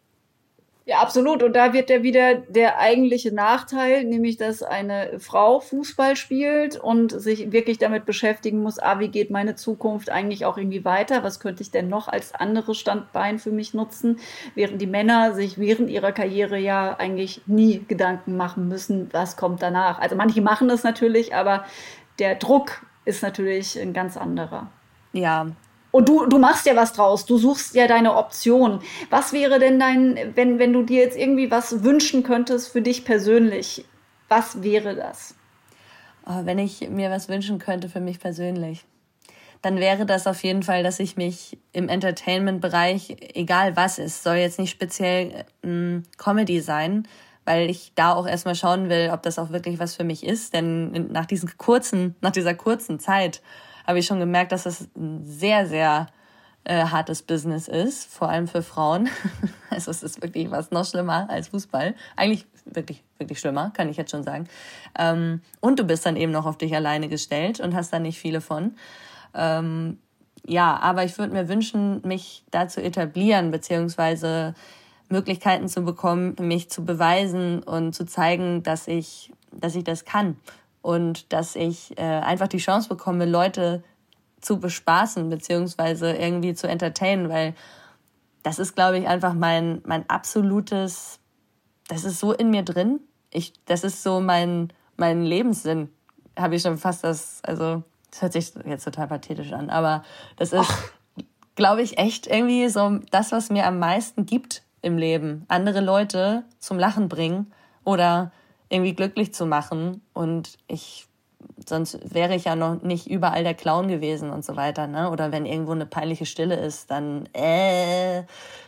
Ja, absolut. Und da wird ja wieder der eigentliche Nachteil, nämlich dass eine Frau Fußball spielt und sich wirklich damit beschäftigen muss, ah, wie geht meine Zukunft eigentlich auch irgendwie weiter? Was könnte ich denn noch als anderes Standbein für mich nutzen? Während die Männer sich während ihrer Karriere ja eigentlich nie Gedanken machen müssen, was kommt danach? Also manche machen das natürlich, aber der Druck ist natürlich ein ganz anderer. Ja, und du, du machst ja was draus, du suchst ja deine Option. Was wäre denn dein, wenn, wenn du dir jetzt irgendwie was wünschen könntest für dich persönlich, was wäre das? Oh, wenn ich mir was wünschen könnte für mich persönlich, dann wäre das auf jeden Fall, dass ich mich im Entertainment-Bereich, egal was ist, soll jetzt nicht speziell mh, Comedy sein, weil ich da auch erstmal schauen will, ob das auch wirklich was für mich ist. Denn nach, diesen kurzen, nach dieser kurzen Zeit habe ich schon gemerkt, dass das ein sehr, sehr äh, hartes Business ist, vor allem für Frauen. Also es ist wirklich was noch schlimmer als Fußball. Eigentlich wirklich, wirklich schlimmer, kann ich jetzt schon sagen. Ähm, und du bist dann eben noch auf dich alleine gestellt und hast da nicht viele von. Ähm, ja, aber ich würde mir wünschen, mich da zu etablieren, beziehungsweise Möglichkeiten zu bekommen, mich zu beweisen und zu zeigen, dass ich, dass ich das kann. Und dass ich äh, einfach die Chance bekomme, Leute zu bespaßen, beziehungsweise irgendwie zu entertainen, weil das ist, glaube ich, einfach mein, mein absolutes, das ist so in mir drin. Ich, das ist so mein, mein Lebenssinn. Habe ich schon fast das, also, das hört sich jetzt total pathetisch an, aber das ist, glaube ich, echt irgendwie so das, was mir am meisten gibt im Leben. Andere Leute zum Lachen bringen oder irgendwie glücklich zu machen, und ich, sonst wäre ich ja noch nicht überall der Clown gewesen und so weiter, ne? Oder wenn irgendwo eine peinliche Stille ist, dann äh,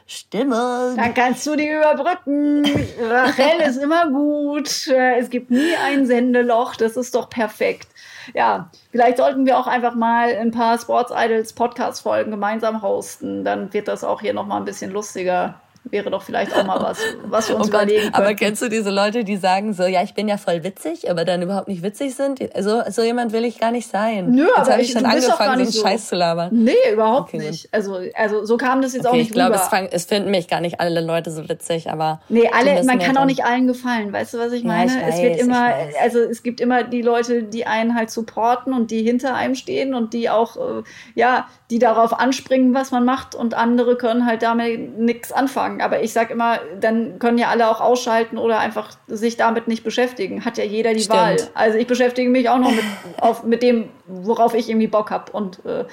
Stimme. Dann kannst du die überbrücken. Rachel ist immer gut. Es gibt nie ein Sendeloch. Das ist doch perfekt. Ja, vielleicht sollten wir auch einfach mal ein paar Sports Idols Podcast Folgen gemeinsam hosten. Dann wird das auch hier nochmal ein bisschen lustiger. Wäre doch vielleicht auch mal was, was wir uns oh Gott, überlegen können. Aber kennst du diese Leute, die sagen so, ja, ich bin ja voll witzig, aber dann überhaupt nicht witzig sind? So, so jemand will ich gar nicht sein. Nö, jetzt habe ich schon angefangen, so einen so. Scheiß zu labern. Nee, überhaupt okay, nicht. Also, also so kam das jetzt okay, auch nicht ich glaub, rüber. Ich glaube, es finden mich gar nicht alle Leute so witzig, aber... Nee, alle, man kann auch nicht allen gefallen, weißt du, was ich meine? Ja, ich weiß, es wird immer, also es gibt immer die Leute, die einen halt supporten und die hinter einem stehen und die auch, ja, die darauf anspringen, was man macht, und andere können halt damit nichts anfangen. Aber ich sage immer, dann können ja alle auch ausschalten oder einfach sich damit nicht beschäftigen. Hat ja jeder die Stimmt. Wahl. Also ich beschäftige mich auch noch mit, auf, mit dem, worauf ich irgendwie Bock habe. Und äh,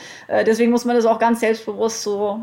deswegen muss man das auch ganz selbstbewusst so,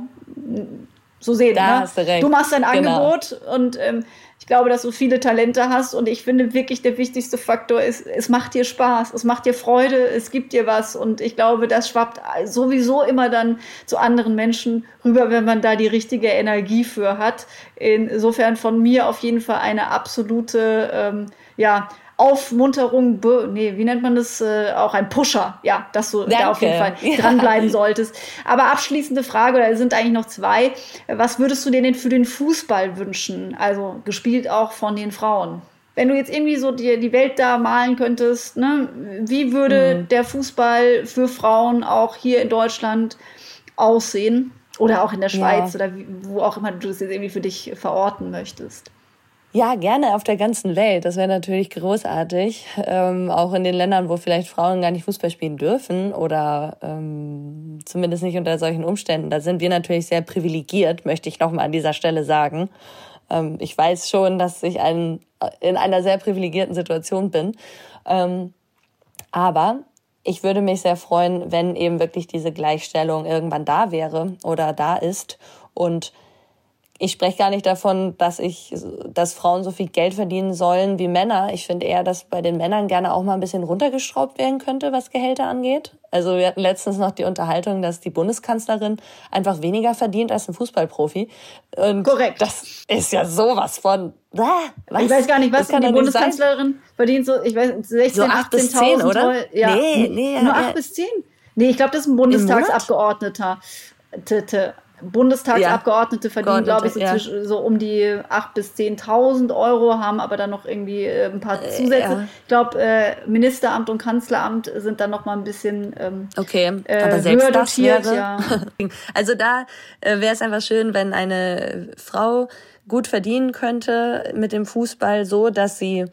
so sehen. Da ne? hast du recht. Du machst dein genau. Angebot, und ähm, ich glaube, dass du viele Talente hast. Und ich finde wirklich, der wichtigste Faktor ist, es macht dir Spaß, es macht dir Freude, es gibt dir was. Und ich glaube, das schwappt sowieso immer dann zu anderen Menschen rüber, wenn man da die richtige Energie für hat. Insofern von mir auf jeden Fall eine absolute ähm, ja, Aufmunterung, be- nee, wie nennt man das? Äh, auch ein Pusher, ja, dass du Danke. Da auf jeden Fall ja. dranbleiben solltest. Aber abschließende Frage, oder es sind eigentlich noch zwei. Was würdest du dir denn für den Fußball wünschen? Also gespielt auch von den Frauen. Wenn du jetzt irgendwie so dir die Welt da malen könntest, ne, wie würde mhm. der Fußball für Frauen auch hier in Deutschland aussehen? Oder auch in der Schweiz ja. oder wo auch immer du das jetzt irgendwie für dich verorten möchtest? Ja, gerne auf der ganzen Welt. Das wäre natürlich großartig. Ähm, auch in den Ländern, wo vielleicht Frauen gar nicht Fußball spielen dürfen oder ähm, zumindest nicht unter solchen Umständen. Da sind wir natürlich sehr privilegiert, möchte ich nochmal an dieser Stelle sagen. Ähm, ich weiß schon, dass ich ein, in einer sehr privilegierten Situation bin. Ähm, aber ich würde mich sehr freuen, wenn eben wirklich diese Gleichstellung irgendwann da wäre oder da ist. Und ich spreche gar nicht davon, dass ich, dass Frauen so viel Geld verdienen sollen wie Männer. Ich finde eher, dass bei den Männern gerne auch mal ein bisschen runtergeschraubt werden könnte, was Gehälter angeht. Also wir hatten letztens noch die Unterhaltung, dass die Bundeskanzlerin einfach weniger verdient als ein Fußballprofi. Und Korrekt. Das ist ja sowas von... Ah, was? Ich weiß gar nicht, was kann die Bundeskanzlerin verdient. So, ich weiß, sechzehn, so acht bis zehn, oder? Ja. Nee, nee. Nur acht äh, bis zehn? Nee, ich glaube, das ist ein Bundestagsabgeordneter. Bundestagsabgeordnete ja. verdienen, glaube ich, so, ja. zwischen, so um die acht bis zehntausend Euro, haben aber dann noch irgendwie äh, ein paar Zusätze. Äh, ja. Ich glaube, äh, Ministeramt und Kanzleramt sind dann noch mal ein bisschen ähm, okay. äh, aber selbst höher dotiert. Das wäre, ja. Also da äh, wäre es einfach schön, wenn eine Frau gut verdienen könnte mit dem Fußball, so dass sie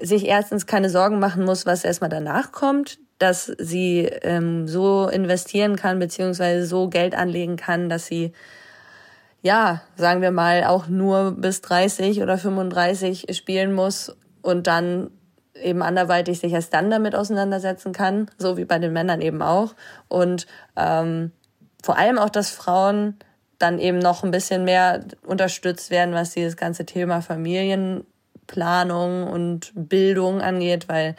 sich erstens keine Sorgen machen muss, was erstmal danach kommt, dass sie ähm, so investieren kann, beziehungsweise so Geld anlegen kann, dass sie, ja, sagen wir mal, auch nur bis dreißig oder fünfunddreißig spielen muss und dann eben anderweitig sich erst dann damit auseinandersetzen kann, so wie bei den Männern eben auch. Und ähm, vor allem auch, dass Frauen dann eben noch ein bisschen mehr unterstützt werden, was dieses ganze Thema Familienplanung und Bildung angeht, weil,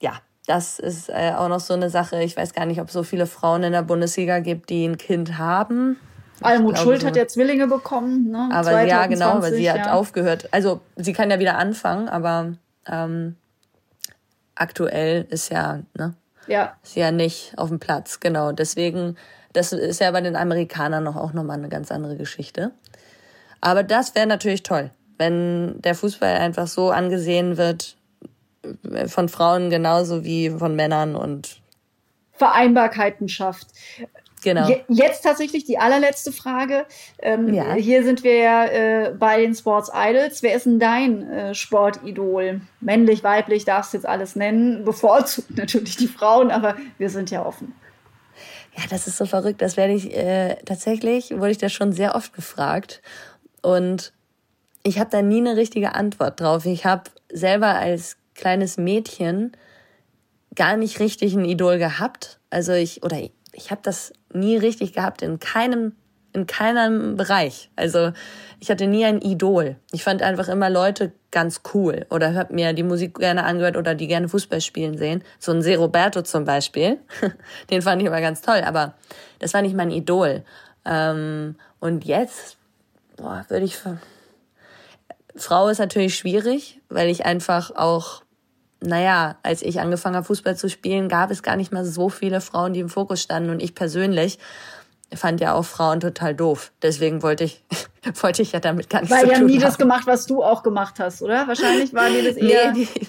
ja, das ist äh, auch noch so eine Sache. Ich weiß gar nicht, ob es so viele Frauen in der Bundesliga gibt, die ein Kind haben. Almut Schuld so. hat ja Zwillinge bekommen. Ne? Aber zwanzig zwanzig, ja, genau, aber sie ja. hat aufgehört. Also sie kann ja wieder anfangen, aber ähm, aktuell ist ja, ne? Ja. Ist ja nicht auf dem Platz, genau. Deswegen, das ist ja bei den Amerikanern noch auch nochmal eine ganz andere Geschichte. Aber das wäre natürlich toll, wenn der Fußball einfach so angesehen wird, von Frauen genauso wie von Männern und Vereinbarkeiten schafft. Genau. Je- jetzt tatsächlich die allerletzte Frage. Ähm, ja. Hier sind wir ja äh, bei den Sports Idols. Wer ist denn dein äh, Sportidol? Männlich, weiblich, darfst du jetzt alles nennen. Bevorzugt natürlich die Frauen, aber wir sind ja offen. Ja, das ist so verrückt. Das werde ich äh, tatsächlich, wurde ich das schon sehr oft gefragt. Und ich habe da nie eine richtige Antwort drauf. Ich habe selber als kleines Mädchen gar nicht richtig ein Idol gehabt. Also ich, oder ich, ich habe das nie richtig gehabt in keinem, in keinem Bereich. Also ich hatte nie ein Idol. Ich fand einfach immer Leute ganz cool oder habe mir die Musik gerne angehört oder die gerne Fußball spielen sehen. So ein Se Roberto zum Beispiel, den fand ich immer ganz toll, aber das war nicht mein Idol. Ähm, und jetzt boah, würde ich... Frau ist natürlich schwierig, weil ich einfach auch, naja, als ich angefangen habe, Fußball zu spielen, gab es gar nicht mal so viele Frauen, die im Fokus standen. Und ich persönlich fand ja auch Frauen total doof. Deswegen wollte ich wollte ich ja damit gar nichts zu tun haben. Weil die haben nie das gemacht, was du auch gemacht hast, oder? Wahrscheinlich waren die das eher... Nee, die,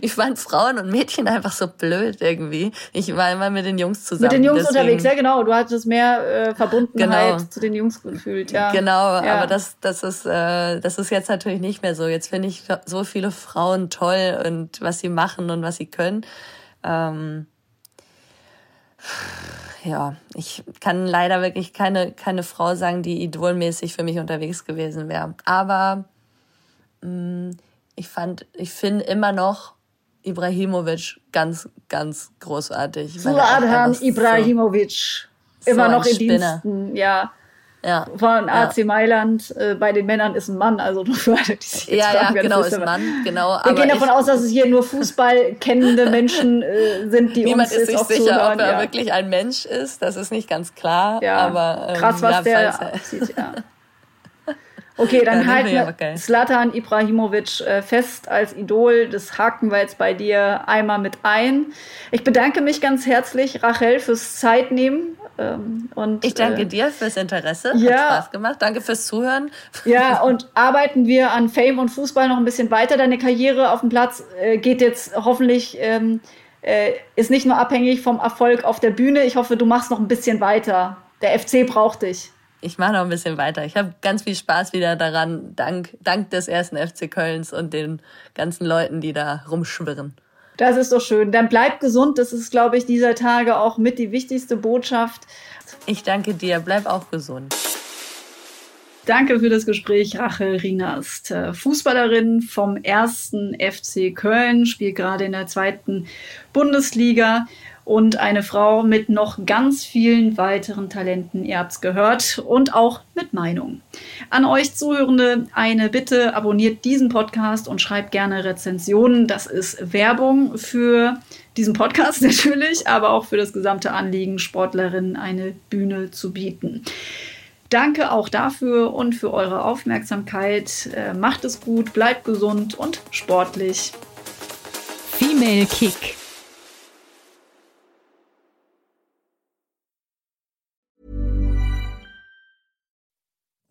ich fand Frauen und Mädchen einfach so blöd irgendwie. Ich war immer mit den Jungs zusammen. Mit den Jungs deswegen, unterwegs, ja genau. Du hattest mehr äh, Verbundenheit genau. zu den Jungs gefühlt. Ja. Genau, ja. aber das, das, ist, äh, das ist jetzt natürlich nicht mehr so. Jetzt finde ich so viele Frauen toll und was sie machen und was sie können. Ähm, ja, ich kann leider wirklich keine, keine Frau sagen, die idolmäßig für mich unterwegs gewesen wäre. Aber... Mh, Ich fand, ich finde immer noch Ibrahimovic ganz, ganz großartig. Zlatan Ibrahimovic. So, immer so noch in Spinner. Diensten, ja. ja. Von A C ja. Mailand. Äh, bei den Männern ist ein Mann, also nur für alle, die sich jetzt Ja, fragen, ja, genau, ist ein Mann, genau. Wir aber gehen davon ich, aus, dass es hier nur Fußball kennende Menschen äh, sind, die niemand uns ist sich auch sicher, zuhören, ob er ja. wirklich ein Mensch ist. Das ist nicht ganz klar. Ja. Aber, ähm, krass, was ja, der aussieht, ja. Okay, dann halten wir Zlatan Ibrahimovic äh, fest als Idol. Das haken wir jetzt bei dir einmal mit ein. Ich bedanke mich ganz herzlich, Rachel, fürs Zeitnehmen. Ähm, und, ich danke äh, dir fürs Interesse. Ja. Hat Spaß gemacht. Danke fürs Zuhören. Ja, und arbeiten wir an Fame und Fußball noch ein bisschen weiter. Deine Karriere auf dem Platz äh, geht jetzt hoffentlich... Ähm, äh, ist nicht nur abhängig vom Erfolg auf der Bühne. Ich hoffe, du machst noch ein bisschen weiter. Der F C braucht dich. Ich mache noch ein bisschen weiter. Ich habe ganz viel Spaß wieder daran, dank, dank des ersten F C Kölns und den ganzen Leuten, die da rumschwirren. Das ist doch schön. Dann bleib gesund. Das ist, glaube ich, dieser Tage auch mit die wichtigste Botschaft. Ich danke dir. Bleib auch gesund. Danke für das Gespräch, Rachel Rinast. Fußballerin vom ersten F C Köln, spielt gerade in der zweiten Bundesliga. Und eine Frau mit noch ganz vielen weiteren Talenten, ihr habt's gehört, und auch mit Meinung. An euch Zuhörende eine Bitte, abonniert diesen Podcast und schreibt gerne Rezensionen. Das ist Werbung für diesen Podcast natürlich, aber auch für das gesamte Anliegen, Sportlerinnen eine Bühne zu bieten. Danke auch dafür und für eure Aufmerksamkeit. Macht es gut, bleibt gesund und sportlich. Female Kick.